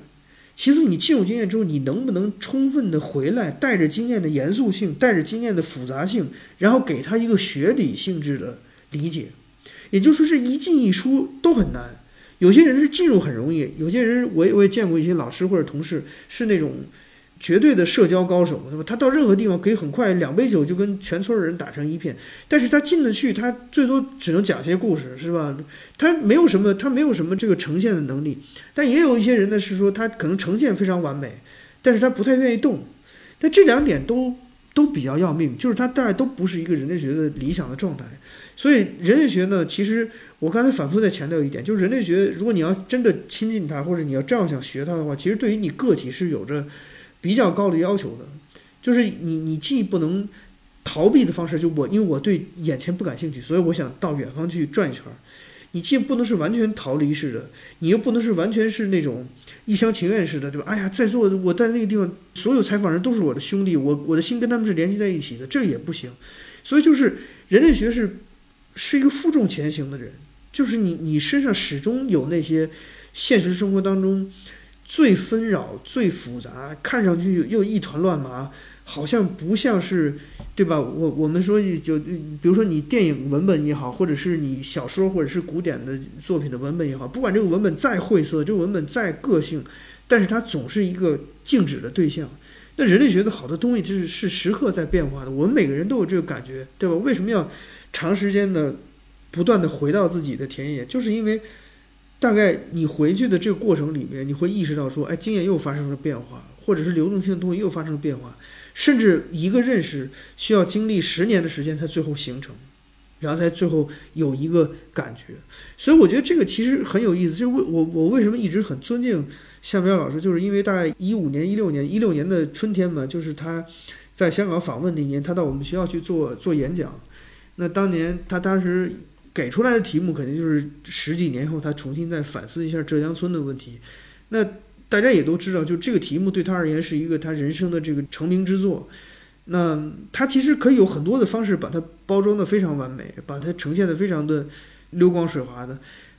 其次，你进入经验之后，你能不能充分的回来，带着经验的严肃性，带着经验的复杂性，然后给他一个学理性质的理解。也就是说，这一进一出都很难。有些人是进入很容易，有些人我也我也见过一些老师或者同事是那种绝对的社交高手，他到任何地方可以很快两杯酒就跟全村人打成一片，但是他进得去，他最多只能讲些故事，是吧？他没有什么，他没有什么这个呈现的能力。但也有一些人呢，是说他可能呈现非常完美，但是他不太愿意动。但这两点都都比较要命，就是他大概都不是一个人类学的理想的状态。所以人类学呢，其实我刚才反复在强调一点，就是人类学，如果你要真的亲近它，或者你要这样想学它的话，其实对于你个体是有着比较高的要求的，就是你你既不能逃避的方式，就我因为我对眼前不感兴趣，所以我想到远方去转一圈。你既不能是完全逃离式的，你又不能是完全是那种一厢情愿式的，对吧？哎呀，在座我在那个地方，所有采访人都是我的兄弟，我我的心跟他们是联系在一起的，这也不行。所以就是人类学是是一个负重前行的人，就是你你身上始终有那些现实生活当中最纷扰、最复杂，看上去又一团乱麻，好像不像是，对吧？我我们说就，比如说你电影文本也好，或者是你小说或者是古典的作品的文本也好，不管这个文本再晦涩，这个文本再个性，但是它总是一个静止的对象。那人类学的好的东西就是是时刻在变化的，我们每个人都有这个感觉，对吧？为什么要长时间的不断的回到自己的田野？就是因为大概你回去的这个过程里面，你会意识到说，哎，经验又发生了变化，或者是流动性的东西又发生了变化，甚至一个认识需要经历十年的时间才最后形成，然后才最后有一个感觉。所以我觉得这个其实很有意思，就是我我为什么一直很尊敬向彪老师，就是因为大概一五年、一六年、一六年的春天嘛，就是他在香港访问那年，他到我们学校去做做演讲。那当年他当时给出来的题目肯定就是十几年后他重新再反思一下浙江村的问题。那大家也都知道，就这个题目对他而言是一个他人生的这个成名之作。那他其实可以有很多的方式把它包装的非常完美，把它呈现的非常的溜光水滑的。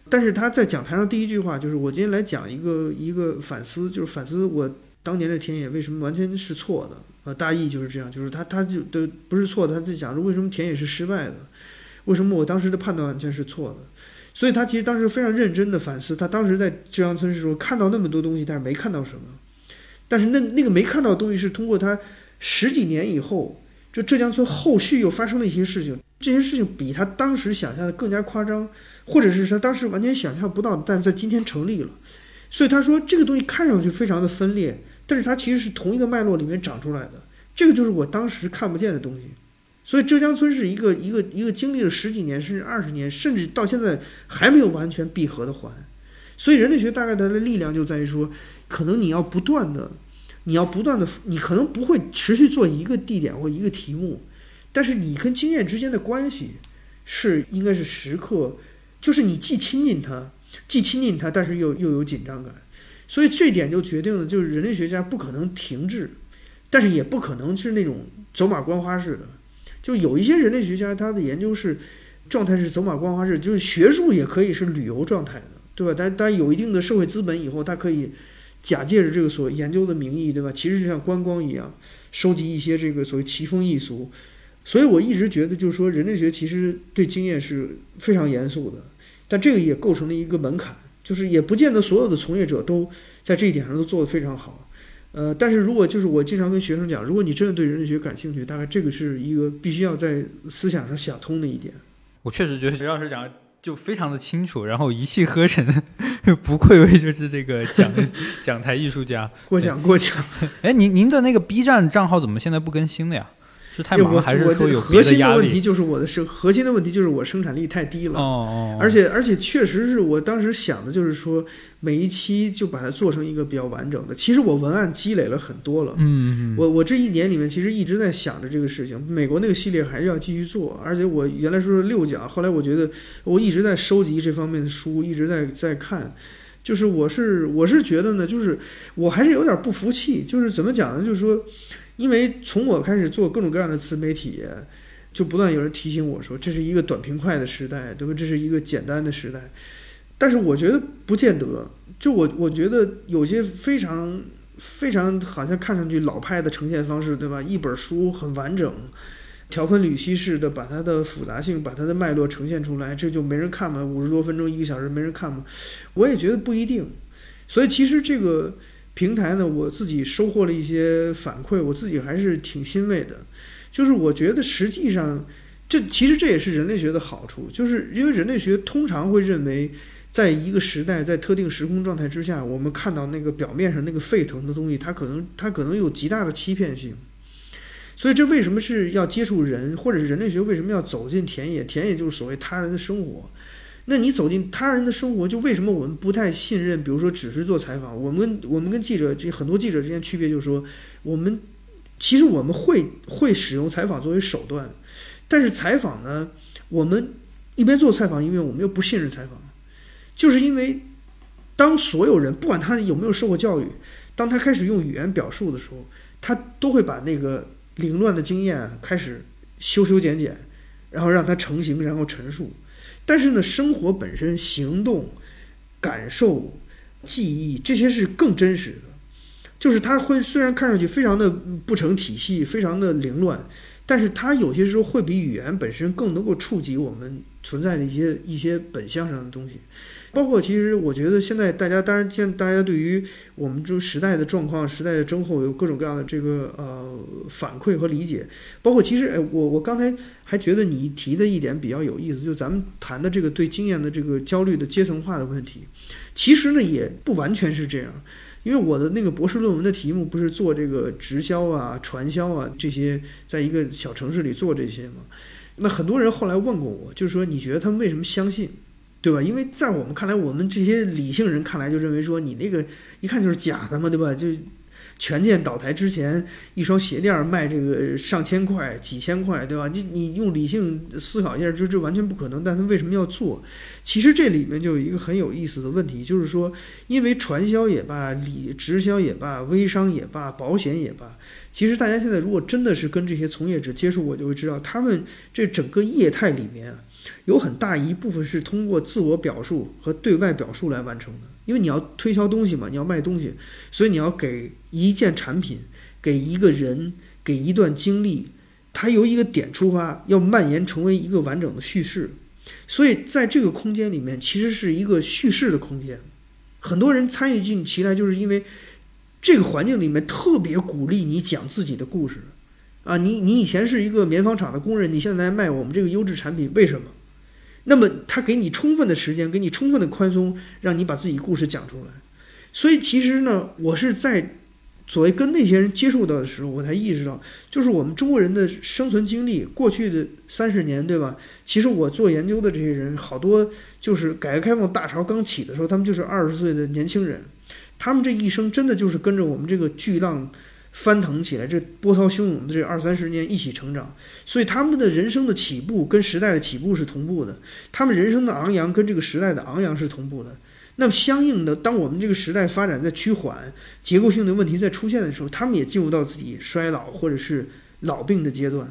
但是他在讲台上第一句话就是，我今天来讲一个一个反思，就是反思我当年的田野为什么完全是错的。呃，大意就是这样，就是他他就都不是错的，他就讲说为什么田野是失败的。为什么我当时的判断完全是错的？所以他其实当时非常认真的反思，他当时在浙江村是说看到那么多东西，但是没看到什么。但是那那个没看到的东西是通过他十几年以后，就浙江村后续又发生了一些事情，这些事情比他当时想象的更加夸张，或者是他当时完全想象不到，但在今天成立了。所以他说这个东西看上去非常的分裂，但是它其实是同一个脉络里面长出来的，这个就是我当时看不见的东西。所以浙江村是一个一个一个经历了十几年甚至二十年甚至到现在还没有完全闭合的环。所以人类学大概它的力量就在于说，可能你要不断的你要不断的你可能不会持续做一个地点或一个题目，但是你跟经验之间的关系是应该是时刻，就是你既亲近它既亲近它但是又又有紧张感。所以这点就决定了就是人类学家不可能停滞，但是也不可能是那种走马观花式的。就有一些人类学家他的研究是状态是走马观花式，就是学术也可以是旅游状态的，对吧？但但有一定的社会资本以后，他可以假借着这个所研究的名义，对吧？其实就像观光一样收集一些这个所谓奇风异俗。所以我一直觉得就是说人类学其实对经验是非常严肃的，但这个也构成了一个门槛，就是也不见得所有的从业者都在这一点上都做得非常好。呃，但是如果就是我经常跟学生讲，如果你真的对人类学感兴趣，大概这个是一个必须要在思想上想通的一点。我确实觉得徐老师讲就非常的清楚，然后一气呵成，不愧为就是这个讲讲台艺术家。过奖过奖。哎，您您的那个 B 站账号怎么现在不更新了呀？是太忙了还是说有别的压力？核心的问题就是我的生核心的问题就是我生产力太低了。哦哦。而且而且确实是我当时想的就是说，每一期就把它做成一个比较完整的。其实我文案积累了很多了。嗯嗯。我我这一年里面其实一直在想着这个事情，美国那个系列还是要继续做，而且我原来说是六讲，后来我觉得我一直在收集这方面的书，一直在在看。就是我是我是觉得呢，就是我还是有点不服气，就是怎么讲呢？就是说，因为从我开始做各种各样的自媒体，就不断有人提醒我说，这是一个短平快的时代，对吧？这是一个简单的时代。但是我觉得不见得，就我我觉得有些非常非常好像看上去老派的呈现方式，对吧？一本书很完整，条分缕析式的把它的复杂性、把它的脉络呈现出来，这就没人看吗？五十多分钟、一个小时没人看吗？我也觉得不一定。所以其实这个平台呢，我自己收获了一些反馈，我自己还是挺欣慰的。就是我觉得实际上，这其实这也是人类学的好处，就是因为人类学通常会认为，在一个时代、在特定时空状态之下，我们看到那个表面上那个沸腾的东西，它可能它可能有极大的欺骗性。所以这为什么是要接触人，或者人类学为什么要走进田野？田野就是所谓他人的生活。那你走进他人的生活，就为什么我们不太信任？比如说，只是做采访，我们我们跟记者这很多记者之间区别就是说，我们其实我们会会使用采访作为手段，但是采访呢，我们一边做采访，因为我们又不信任采访，就是因为当所有人不管他有没有受过教育，当他开始用语言表述的时候，他都会把那个凌乱的经验开始修修剪剪，然后让它成型，然后陈述。但是呢，生活本身、行动、感受、记忆，这些是更真实的。就是它会虽然看上去非常的不成体系、非常的凌乱，但是它有些时候会比语言本身更能够触及我们存在的一些一些本相上的东西。包括其实我觉得现在大家，当然现在大家对于我们这时代的状况、时代的征候有各种各样的这个呃反馈和理解。包括其实哎，我我刚才还觉得你提的一点比较有意思，就咱们谈的这个对经验的这个焦虑的阶层化的问题，其实呢也不完全是这样。因为我的那个博士论文的题目不是做这个直销啊、传销啊这些，在一个小城市里做这些嘛。那很多人后来问过我，就是说你觉得他们为什么相信？对吧？因为在我们看来，我们这些理性人看来，就认为说你那个一看就是假的嘛，对吧？就权健倒台之前，一双鞋垫卖这个上千块、几千块，对吧？你你用理性思考一下，就这完全不可能。但他为什么要做？其实这里面就有一个很有意思的问题，就是说，因为传销也罢、理直销也罢、微商也罢、保险也罢，其实大家现在如果真的是跟这些从业者接触过，就会知道他们这整个业态里面啊，有很大一部分是通过自我表述和对外表述来完成的。因为你要推销东西嘛，你要卖东西，所以你要给一件产品、给一个人、给一段经历，它由一个点出发，要蔓延成为一个完整的叙事。所以在这个空间里面，其实是一个叙事的空间。很多人参与进其来，就是因为这个环境里面特别鼓励你讲自己的故事啊，你你以前是一个棉纺厂的工人，你现在卖我们这个优质产品，为什么？那么他给你充分的时间，给你充分的宽松，让你把自己故事讲出来。所以其实呢，我是在所谓跟那些人接触到的时候，我才意识到，就是我们中国人的生存经历，过去的三十年，对吧？其实我做研究的这些人，好多就是改革开放大潮刚起的时候，他们就是二十岁的年轻人，他们这一生真的就是跟着我们这个巨浪翻腾起来，这波涛汹涌的这二三十年一起成长，所以他们的人生的起步跟时代的起步是同步的，他们人生的昂扬跟这个时代的昂扬是同步的。那么相应的，当我们这个时代发展在趋缓，结构性的问题在出现的时候，他们也进入到自己衰老或者是老病的阶段。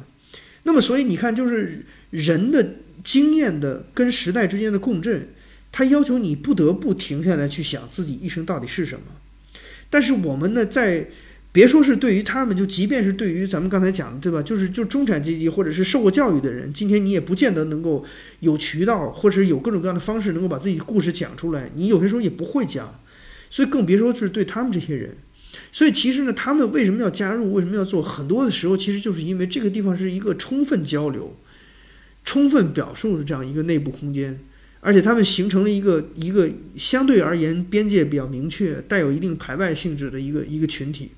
那么所以你看，就是人的经验的跟时代之间的共振，它要求你不得不停下来去想自己一生到底是什么。但是我们呢，在别说是对于他们，就即便是对于咱们刚才讲的，对吧？就是就中产阶级或者是受过教育的人，今天你也不见得能够有渠道，或者是有各种各样的方式能够把自己的故事讲出来。你有些时候也不会讲，所以更别说是对他们这些人。所以其实呢，他们为什么要加入，为什么要做，很多的时候其实就是因为这个地方是一个充分交流、充分表述的这样一个内部空间，而且他们形成了一个一个相对而言边界比较明确、带有一定排外性质的一个一个群体。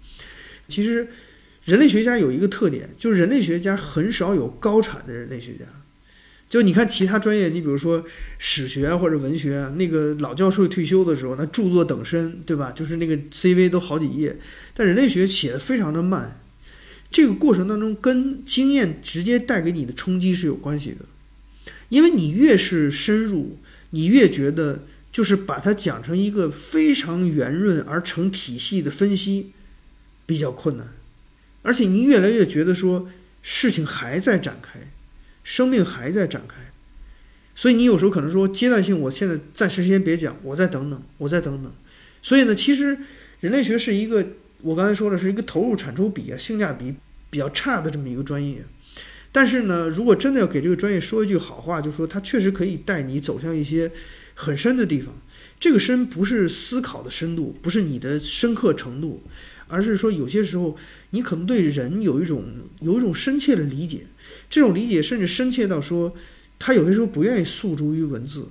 其实人类学家有一个特点，就是人类学家很少有高产的人类学家。就你看其他专业，你比如说史学或者文学，那个老教授退休的时候，那著作等身，对吧？就是那个 C V 都好几页，但人类学写的非常的慢。这个过程当中跟经验直接带给你的冲击是有关系的，因为你越是深入，你越觉得就是把它讲成一个非常圆润而成体系的分析比较困难，而且你越来越觉得说事情还在展开，生命还在展开，所以你有时候可能说阶段性，我现在暂时先别讲，我再等等，我再等等。所以呢，其实人类学是一个我刚才说的是一个投入产出比啊、性价比比较差的这么一个专业，但是呢，如果真的要给这个专业说一句好话，就说它确实可以带你走向一些很深的地方。这个深不是思考的深度，不是你的深刻程度，而是说有些时候你可能对人有一种有一种深切的理解，这种理解甚至深切到说他有些时候不愿意诉诸于文字。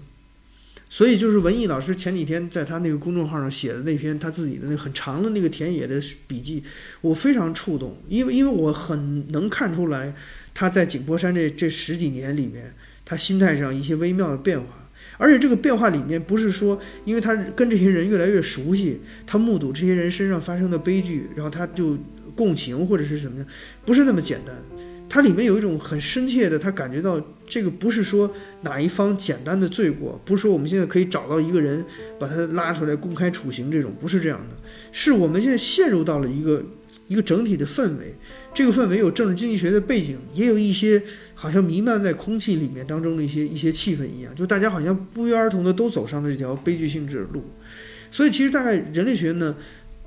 所以就是文艺老师前几天在他那个公众号上写的那篇他自己的那个很长的那个田野的笔记，我非常触动，因为因为我很能看出来他在井柏山这这十几年里面他心态上一些微妙的变化。而且这个变化里面不是说因为他跟这些人越来越熟悉，他目睹这些人身上发生的悲剧，然后他就共情或者是什么的，不是那么简单。它里面有一种很深切的，他感觉到这个不是说哪一方简单的罪过，不是说我们现在可以找到一个人把他拉出来公开处刑，这种不是这样的，是我们现在陷入到了一个一个整体的氛围，这个氛围有政治经济学的背景，也有一些好像弥漫在空气里面当中的一些一些气氛一样，就大家好像不约而同的都走上了这条悲剧性质的路。所以其实大概人类学呢，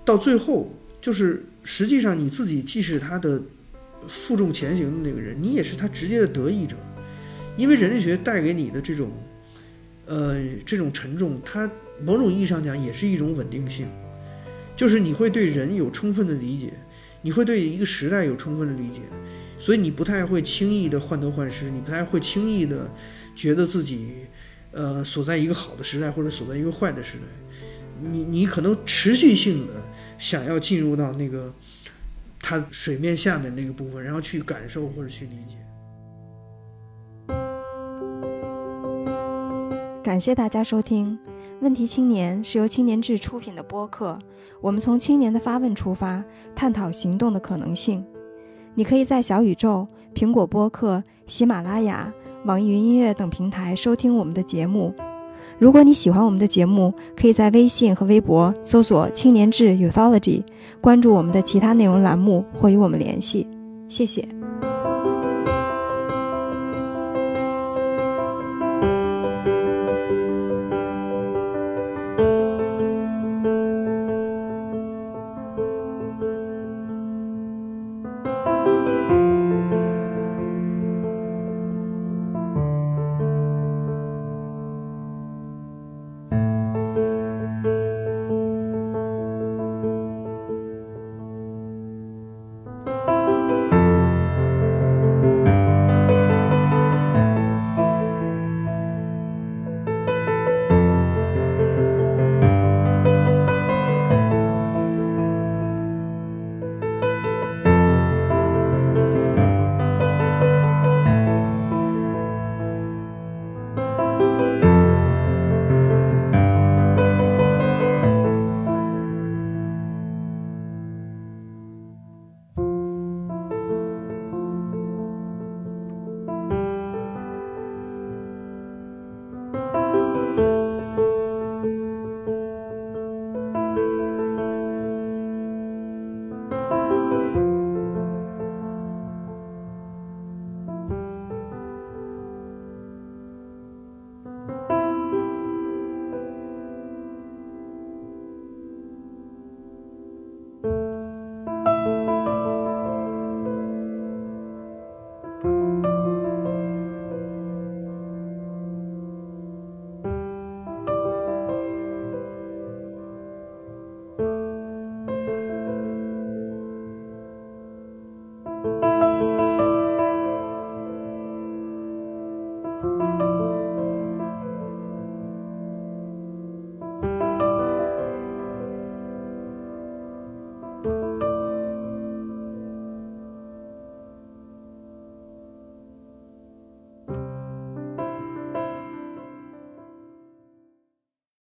到最后就是实际上你自己既是他的负重前行的那个人，你也是他直接的得益者，因为人类学带给你的这种呃这种沉重，它某种意义上讲也是一种稳定性，就是你会对人有充分的理解，你会对一个时代有充分的理解，所以你不太会轻易的患得患失，你不太会轻易的觉得自己呃所在一个好的时代或者所在一个坏的时代，你你可能持续性的想要进入到那个它水面下面那个部分，然后去感受或者去理解。感谢大家收听问题青年，是由青年志出品的播客，我们从青年的发问出发，探讨行动的可能性。你可以在小宇宙、苹果播客、喜马拉雅、网易云音乐等平台收听我们的节目。如果你喜欢我们的节目，可以在微信和微博搜索青年志 Youthology， 关注我们的其他内容栏目或与我们联系。谢谢。